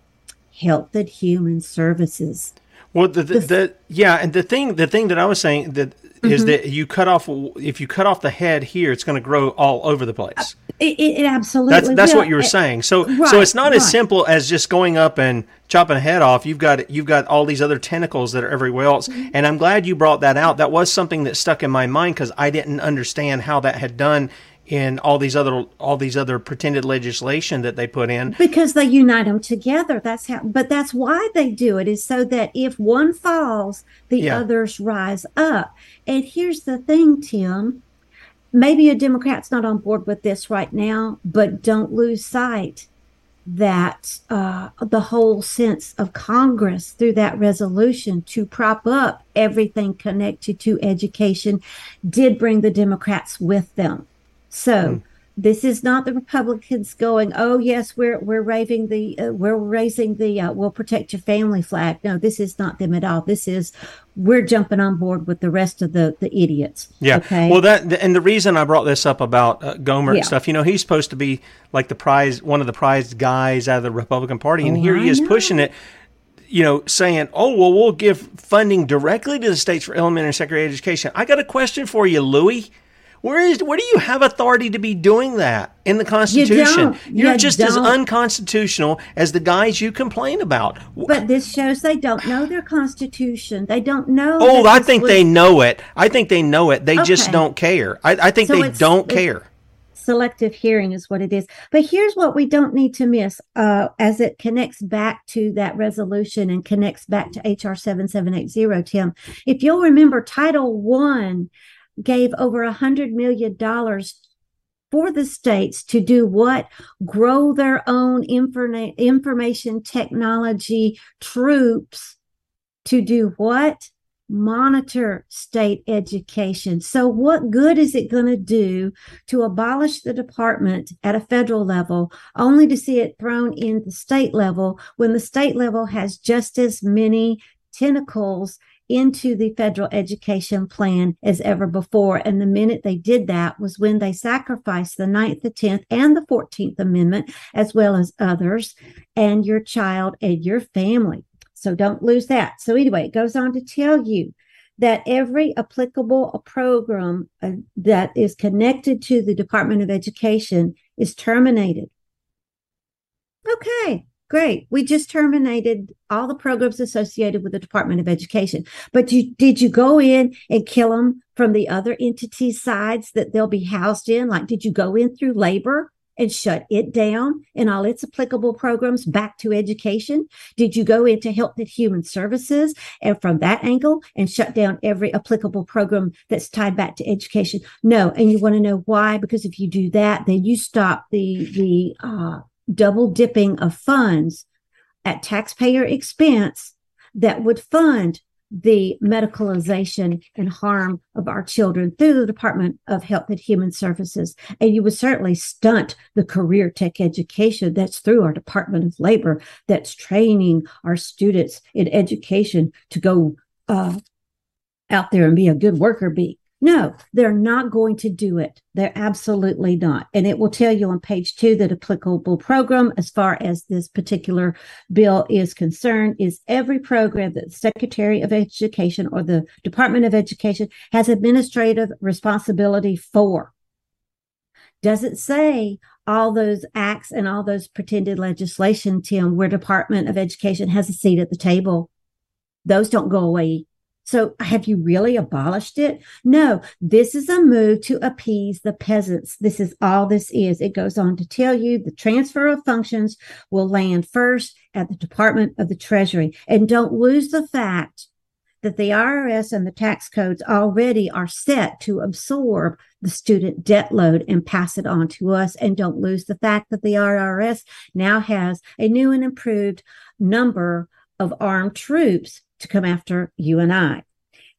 Health and Human Services. Well, and the thing that I was saying that is that if you cut off the head here, it's going to grow all over the place. It absolutely. That's what you were saying. So it's not as simple as just going up and chopping a head off. You've got all these other tentacles that are everywhere else. And I'm glad you brought that out. That was something that stuck in my mind, because I didn't understand how that had done in all these other pretended legislation that they put in, because they unite them together. That's how, but that's why they do it, is so that if one falls, the others rise up. And here's the thing, Tim, maybe a Democrat's not on board with this right now, but don't lose sight that the whole sense of Congress through that resolution to prop up everything connected to education did bring the Democrats with them. So this is not the Republicans going, oh yes, we're raising the we'll protect your family flag. No, this is not them at all. This is, we're jumping on board with the rest of the idiots. Yeah. Okay? Well, the reason I brought this up about Gohmert and stuff, he's supposed to be like one of the prized guys out of the Republican Party, and here he is pushing it. Saying, we'll give funding directly to the states for elementary and secondary education. I got a question for you, Louis. Where do you have authority to be doing that in the Constitution? You're just as unconstitutional as the guys you complain about. But this shows they don't know their Constitution. They don't know. Oh, I think they know it. They just don't care. I think they don't care. Selective hearing is what it is. But here's what we don't need to miss as it connects back to that resolution and connects back to HR 7780, Tim. If you'll remember, Title I gave over $100 million for the states to do what? Grow their own information technology troops to do what? Monitor state education. So what good is it going to do to abolish the department at a federal level only to see it thrown in the state level when the state level has just as many tentacles into the federal education plan as ever before? And the minute they did that was when they sacrificed the 9th, the 10th, and the 14th Amendment, as well as others, and your child and your family. So don't lose that. So anyway, it goes on to tell you that every applicable program that is connected to the Department of Education is terminated. Okay. Great. We just terminated all the programs associated with the Department of Education. But did you go in and kill them from the other entity sides that they'll be housed in? Like, did you go in through labor and shut it down and all its applicable programs back to education? Did you go into health and human services and from that angle and shut down every applicable program that's tied back to education? No. And you want to know why? Because if you do that, then you stop the double dipping of funds at taxpayer expense that would fund the medicalization and harm of our children through the Department of Health and Human Services. And you would certainly stunt the career tech education that's through our Department of Labor that's training our students in education to go out there and be a good worker bee. No, they're not going to do it. They're absolutely not. And it will tell you on page 2 that applicable program, as far as this particular bill is concerned, is every program that the Secretary of Education or the Department of Education has administrative responsibility for. Doesn't say all those acts and all those pretended legislation, Tim, where Department of Education has a seat at the table. Those don't go away. So have you really abolished it? No, this is a move to appease the peasants. This is all this is. It goes on to tell you the transfer of functions will land first at the Department of the Treasury. And don't lose the fact that the IRS and the tax codes already are set to absorb the student debt load and pass it on to us. And don't lose the fact that the IRS now has a new and improved number of armed troops to come after you and I.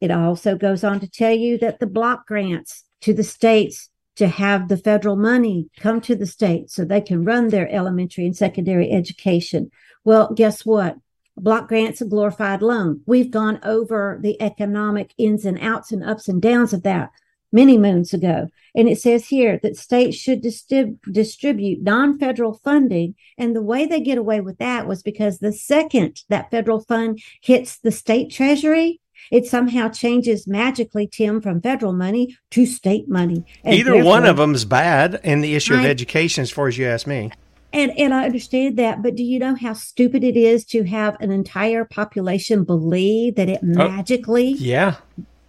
It also goes on to tell you that the block grants to the states to have the federal money come to the states so they can run their elementary and secondary education. Well, guess what? Block grants, a glorified loan. We've gone over the economic ins and outs and ups and downs of that many moons ago. And it says here that states should distribute non-federal funding. And the way they get away with that was because the second that federal fund hits the state treasury, it somehow changes magically, Tim, from federal money to state money. And either one of them is bad in the issue of education, as far as you ask me. And I understand that, but do you know how stupid it is to have an entire population believe that it magically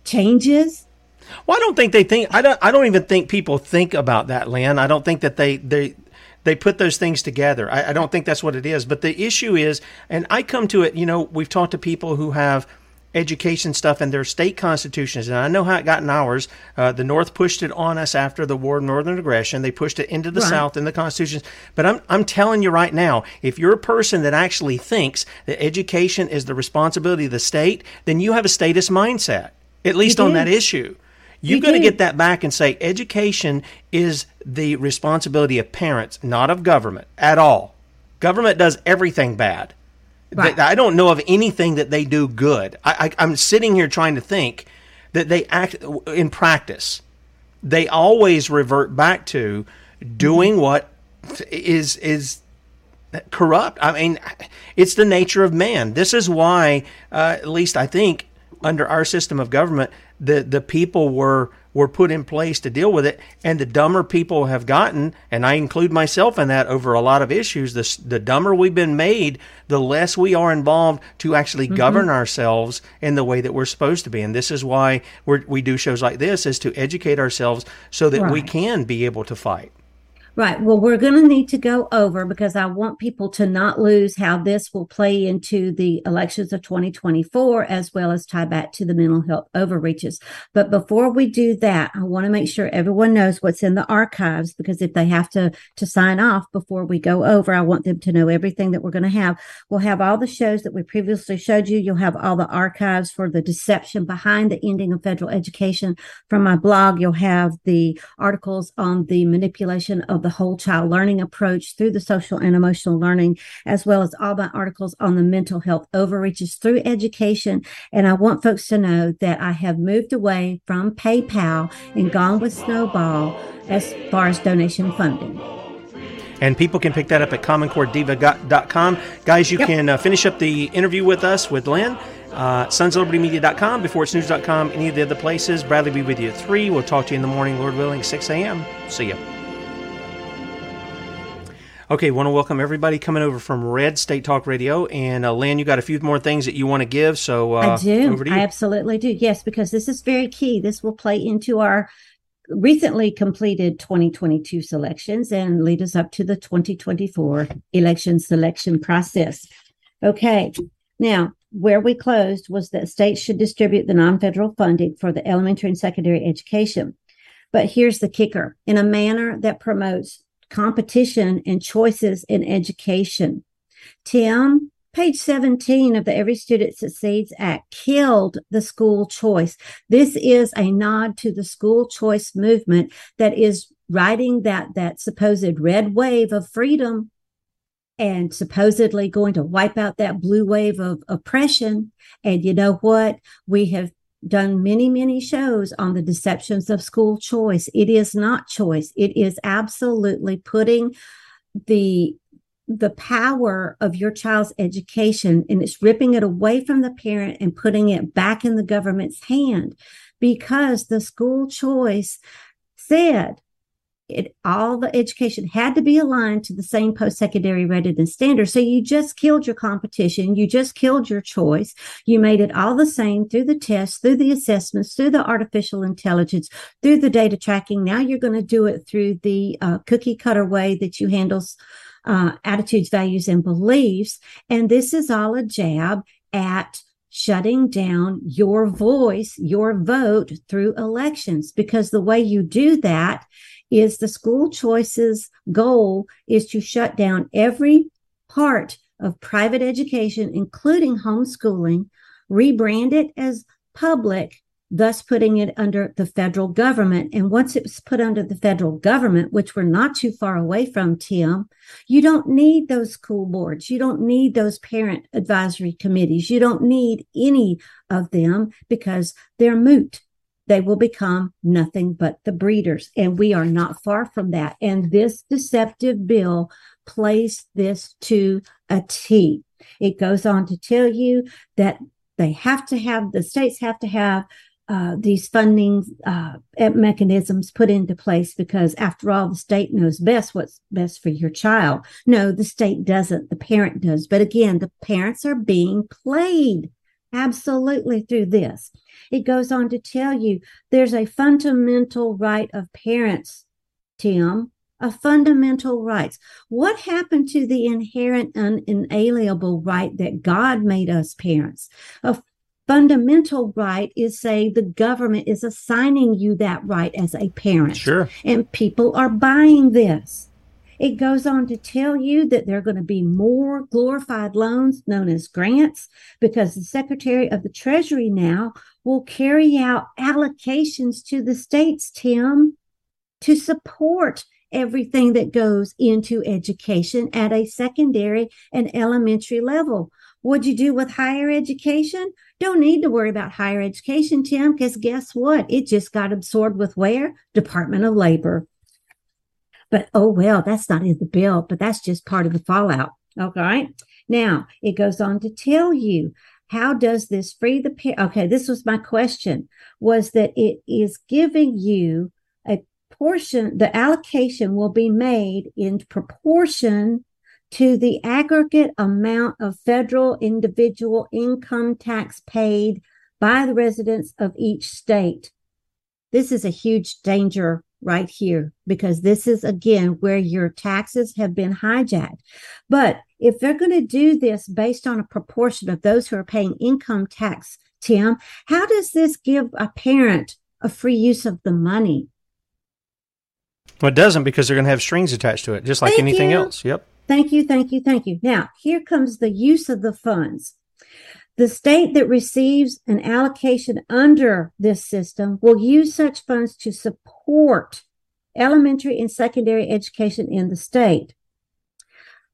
changes? Well, I don't think they think. I don't even think people think about that, Lynn. I don't think that they put those things together. I don't think that's what it is. But the issue is, and I come to it. You know, we've talked to people who have education stuff in their state constitutions, and I know how it got in ours. The North pushed it on us after the War of Northern Aggression. They pushed it into the South in the constitutions. But I'm telling you right now, if you're a person that actually thinks that education is the responsibility of the state, then you have a statist mindset, at least on that issue. You've got to get that back and say education is the responsibility of parents, not of government at all. Government does everything bad. Right. I don't know of anything that they do good. I'm sitting here trying to think that they act in practice. They always revert back to doing what is corrupt. I mean, it's the nature of man. This is why, at least I think, under our system of government, the people were put in place to deal with it, and the dumber people have gotten, and I include myself in that over a lot of issues, the dumber we've been made, the less we are involved to actually govern ourselves in the way that we're supposed to be. And this is why we do shows like this, is to educate ourselves so that we can be able to fight. Right. Well, we're going to need to go over, because I want people to not lose how this will play into the elections of 2024, as well as tie back to the mental health overreaches. But before we do that, I want to make sure everyone knows what's in the archives, because if they have to sign off before we go over, I want them to know everything that we're going to have. We'll have all the shows that we previously showed you. You'll have all the archives for the deception behind the ending of federal education from my blog. You'll have the articles on the manipulation of the whole child learning approach through the social and emotional learning, as well as all my articles on the mental health overreaches through education. And I want folks to know that I have moved away from PayPal and gone with Snowball as far as donation funding. And people can pick that up at CommonCoreDiva.com. Guys, you can finish up the interview with us with Lynn. Sonsoflibertymedia.com, BeforeIt'sNews.com, any of the other places. Bradley will be with you at 3. We'll talk to you in the morning, Lord willing, 6 a.m. See you. Okay, want to welcome everybody coming over from Red State Talk Radio. And Lynn, you got a few more things that you want to give. So I do. Over to you. I absolutely do. Yes, because this is very key. This will play into our recently completed 2022 selections and lead us up to the 2024 election selection process. Okay, now, where we closed was that states should distribute the non-federal funding for the elementary and secondary education. But here's the kicker. In a manner that promotes competition and choices in education. Tim, page 17 of the Every Student Succeeds Act killed the school choice. This is a nod to the school choice movement that is riding that supposed red wave of freedom and supposedly going to wipe out that blue wave of oppression. And you know what? We have done many, many shows on the deceptions of school choice. It is not choice. It is absolutely putting the power of your child's education, and it's ripping it away from the parent and putting it back in the government's hand, because the school choice said all the education had to be aligned to the same post-secondary rated and standard. So you just killed your competition. You just killed your choice. You made it all the same through the tests, through the assessments, through the artificial intelligence, through the data tracking. Now you're going to do it through the cookie cutter way that you handle attitudes, values, and beliefs. And this is all a jab at shutting down your voice, your vote through elections, because the way you do that is the school choice's goal is to shut down every part of private education, including homeschooling, rebrand it as public, thus putting it under the federal government. And once it's put under the federal government, which we're not too far away from, Tim, you don't need those school boards. You don't need those parent advisory committees. You don't need any of them, because they're moot. They will become nothing but the breeders. And we are not far from that. And this deceptive bill plays this to a T. It goes on to tell you that they have to have, the states have to have these funding mechanisms put into place, because after all, the state knows best what's best for your child. No, the state doesn't. The parent does. But again, the parents are being played. Absolutely through this. It goes on to tell you there's a fundamental right of parents, Tim, a fundamental rights. What happened to the inherent and inalienable right that God made us parents? A fundamental right is, say, the government is assigning you that right as a parent. Sure. And people are buying this. It goes on to tell you that there are going to be more glorified loans known as grants, because the Secretary of the Treasury now will carry out allocations to the states, Tim, to support everything that goes into education at a secondary and elementary level. What'd you do with higher education? Don't need to worry about higher education, Tim, because guess what? It just got absorbed with where? Department of Labor. But, oh, well, that's not in the bill, but that's just part of the fallout. Okay. Now, it goes on to tell you, how does this free the parent? Okay, this was my question, was that it is giving you a portion, the allocation will be made in proportion to the aggregate amount of federal individual income tax paid by the residents of each state. This is a huge danger right here, because this is, again, where your taxes have been hijacked. But if they're going to do this based on a proportion of those who are paying income tax, Tim, how does this give a parent a free use of the money? Well, it doesn't, because they're going to have strings attached to it, just like anything else. Yep. Thank you. Now, here comes the use of the funds. The state that receives an allocation under this system will use such funds to support elementary and secondary education in the state.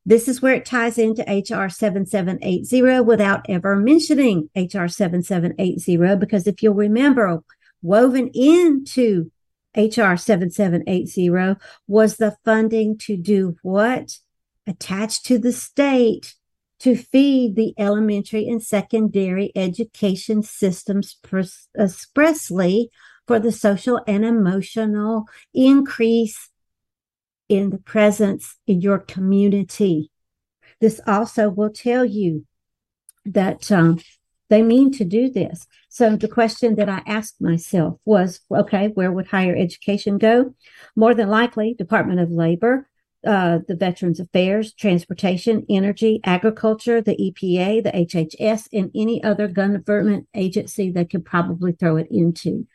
This is where it ties into HR 7780 without ever mentioning HR 7780, because if you'll remember, woven into HR 7780 was the funding to do what? Attached to the state to feed the elementary and secondary education systems expressly for the social and emotional increase in the presence in your community. This also will tell you that they mean to do this. So the question that I asked myself was, okay, where would higher education go? More than likely, Department of Labor, the Veterans Affairs, Transportation, Energy, Agriculture, the EPA, the HHS, and any other government agency they could probably throw it into.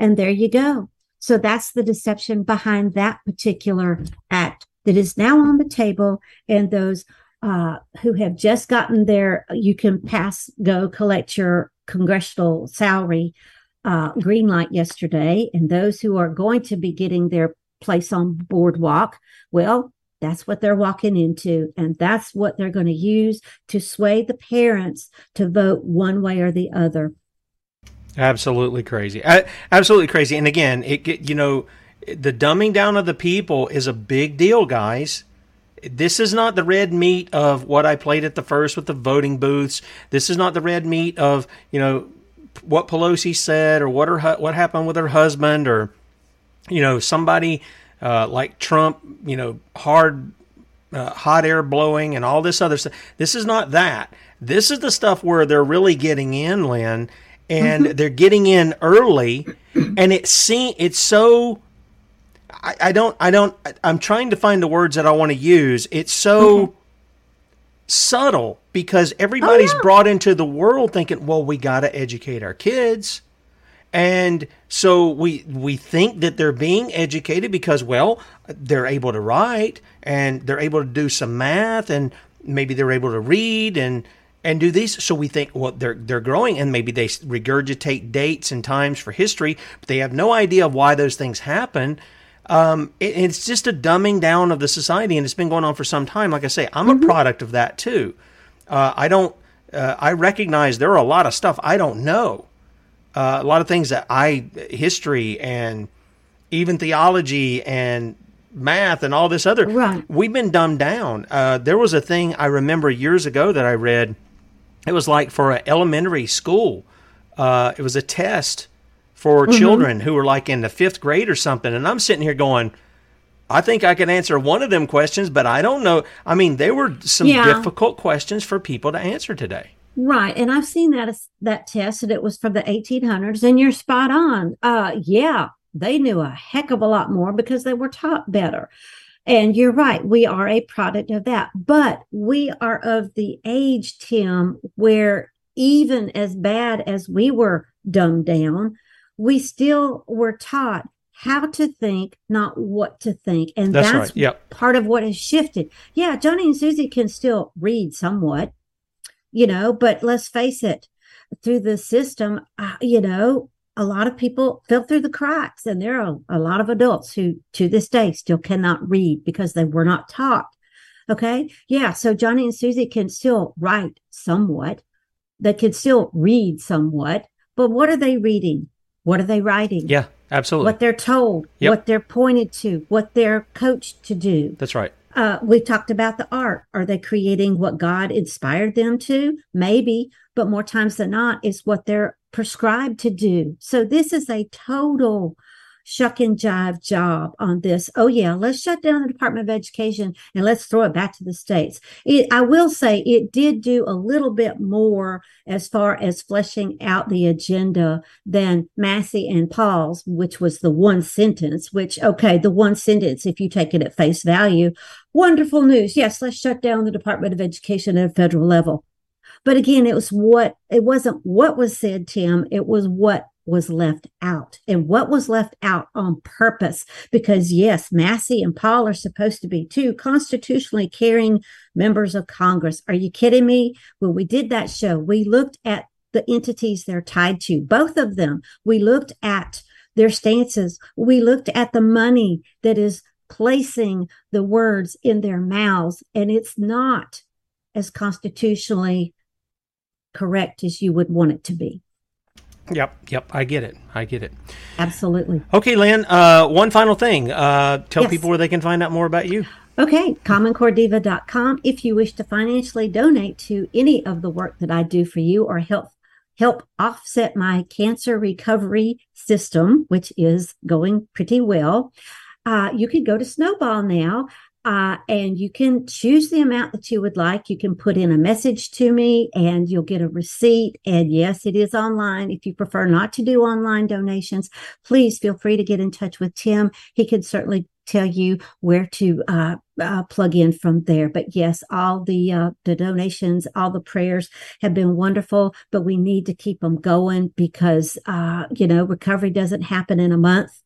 And there you go. So that's the deception behind that particular act that is now on the table. And those who have just gotten their, you can pass, go collect your congressional salary green light yesterday. And those who are going to be getting their place on boardwalk, well, that's what they're walking into, and that's what they're going to use to sway the parents to vote one way or the other. Absolutely crazy. And again, the dumbing down of the people is a big deal, guys. This is not the red meat of what I played at the first with the voting booths. This is not the red meat of, you know, what Pelosi said or what happened with her husband, or somebody like Trump, hard, hot air blowing and all this other stuff. This is not that. This is the stuff where they're really getting in, Lynn, and they're getting in early. And it's so, I'm trying to find the words that I want to use. It's so subtle, because everybody's brought into the world thinking, well, we got to educate our kids. And so we think that they're being educated because, well, they're able to write and they're able to do some math, and maybe they're able to read and do these. So we think, well, they're growing, and maybe they regurgitate dates and times for history, but they have no idea of why those things happen. It's just a dumbing down of the society, and it's been going on for some time. Like I say, I'm a product of that too. I recognize there are a lot of stuff I don't know. A lot of things that history and even theology and math and all this other, we've been dumbed down. There was a thing I remember years ago that I read. It was like for an elementary school. It was a test for children who were like in the fifth grade or something. And I'm sitting here going, I think I can answer one of them questions, but I don't know. I mean, they were some difficult questions for people to answer today. Right. And I've seen that test, and it was from the 1800s, and you're spot on. They knew a heck of a lot more because they were taught better. And you're right. We are a product of that. But we are of the age, Tim, where even as bad as we were dumbed down, we still were taught how to think, not what to think. And that's right. Yep. Part of what has shifted. Yeah, Johnny and Susie can still read somewhat. But let's face it, through the system, a lot of people fell through the cracks, and there are a lot of adults who to this day still cannot read because they were not taught. Okay. Yeah. So Johnny and Susie can still write somewhat. They can still read somewhat, but what are they reading? What are they writing? Yeah, absolutely. What they're told, what they're pointed to, what they're coached to do. That's right. We talked about the art. Are they creating what God inspired them to? Maybe, but more times than not, it's what they're prescribed to do. So this is a total shuck and jive job on this. Oh, yeah, let's shut down the Department of Education and let's throw it back to the states. I will say it did do a little bit more as far as fleshing out the agenda than Massey and Paul's, which was the one sentence, which, okay, the one sentence, if you take it at face value, wonderful news. Yes, let's shut down the Department of Education at a federal level. But again, it wasn't what was said, Tim. It was what was left out, and what was left out on purpose, because yes, Massey and Paul are supposed to be two constitutionally caring members of Congress. Are you kidding me? When we did that show, we looked at the entities they're tied to, both of them. We looked at their stances. We looked at the money that is placing the words in their mouths, and it's not as constitutionally correct as you would want it to be. Yep. I get it. Absolutely. Okay, Lynn, one final thing. Tell people where they can find out more about you. Okay, CommonCoreDiva.com. If you wish to financially donate to any of the work that I do for you or help offset my cancer recovery system, which is going pretty well, you could go to Snowball now. And you can choose the amount that you would like. You can put in a message to me and you'll get a receipt. And yes, it is online. If you prefer not to do online donations, please feel free to get in touch with Tim. He can certainly tell you where to plug in from there. But yes, all the donations, all the prayers have been wonderful, but we need to keep them going because, recovery doesn't happen in a month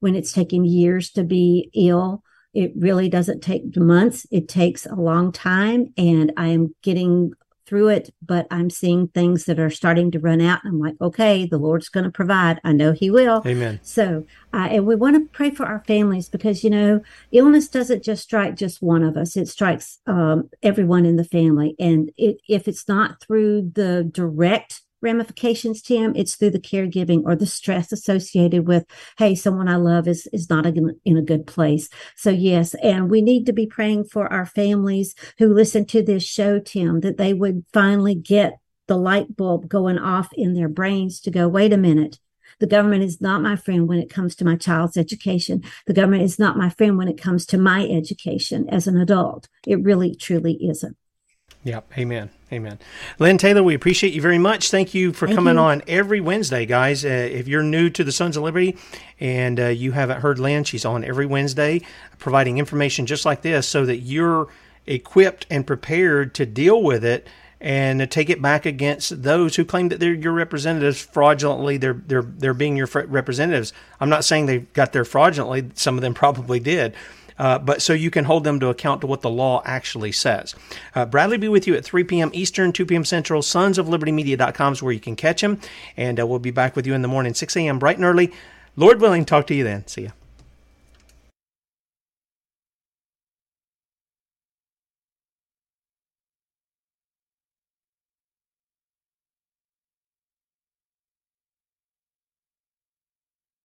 when it's taking years to be ill. It really doesn't take months. It takes a long time, and I am getting through it, but I'm seeing things that are starting to run out. I'm like, okay, the Lord's going to provide. I know he will. Amen. So, and we want to pray for our families because, illness doesn't just strike just one of us. It strikes everyone in the family. And if it's not through the direct ramifications, Tim, it's through the caregiving or the stress associated with, hey, someone I love is not in a good place. So yes, and we need to be praying for our families who listen to this show, Tim, that they would finally get the light bulb going off in their brains to go, wait a minute. The government is not my friend when it comes to my child's education. The government is not my friend when it comes to my education as an adult. It really, truly isn't. Yep. Amen. Lynn Taylor, we appreciate you very much. Thank you for coming on every Wednesday, guys. If you're new to the Sons of Liberty and you haven't heard Lynn, she's on every Wednesday providing information just like this so that you're equipped and prepared to deal with it and take it back against those who claim that they're your representatives fraudulently. They're being your representatives. I'm not saying they got there fraudulently. Some of them probably did. But so you can hold them to account to what the law actually says. Bradley will be with you at 3 p.m. Eastern, 2 p.m. Central. Sonsoflibertymedia.com is where you can catch him. And we'll be back with you in the morning, 6 a.m. bright and early. Lord willing, talk to you then. See ya.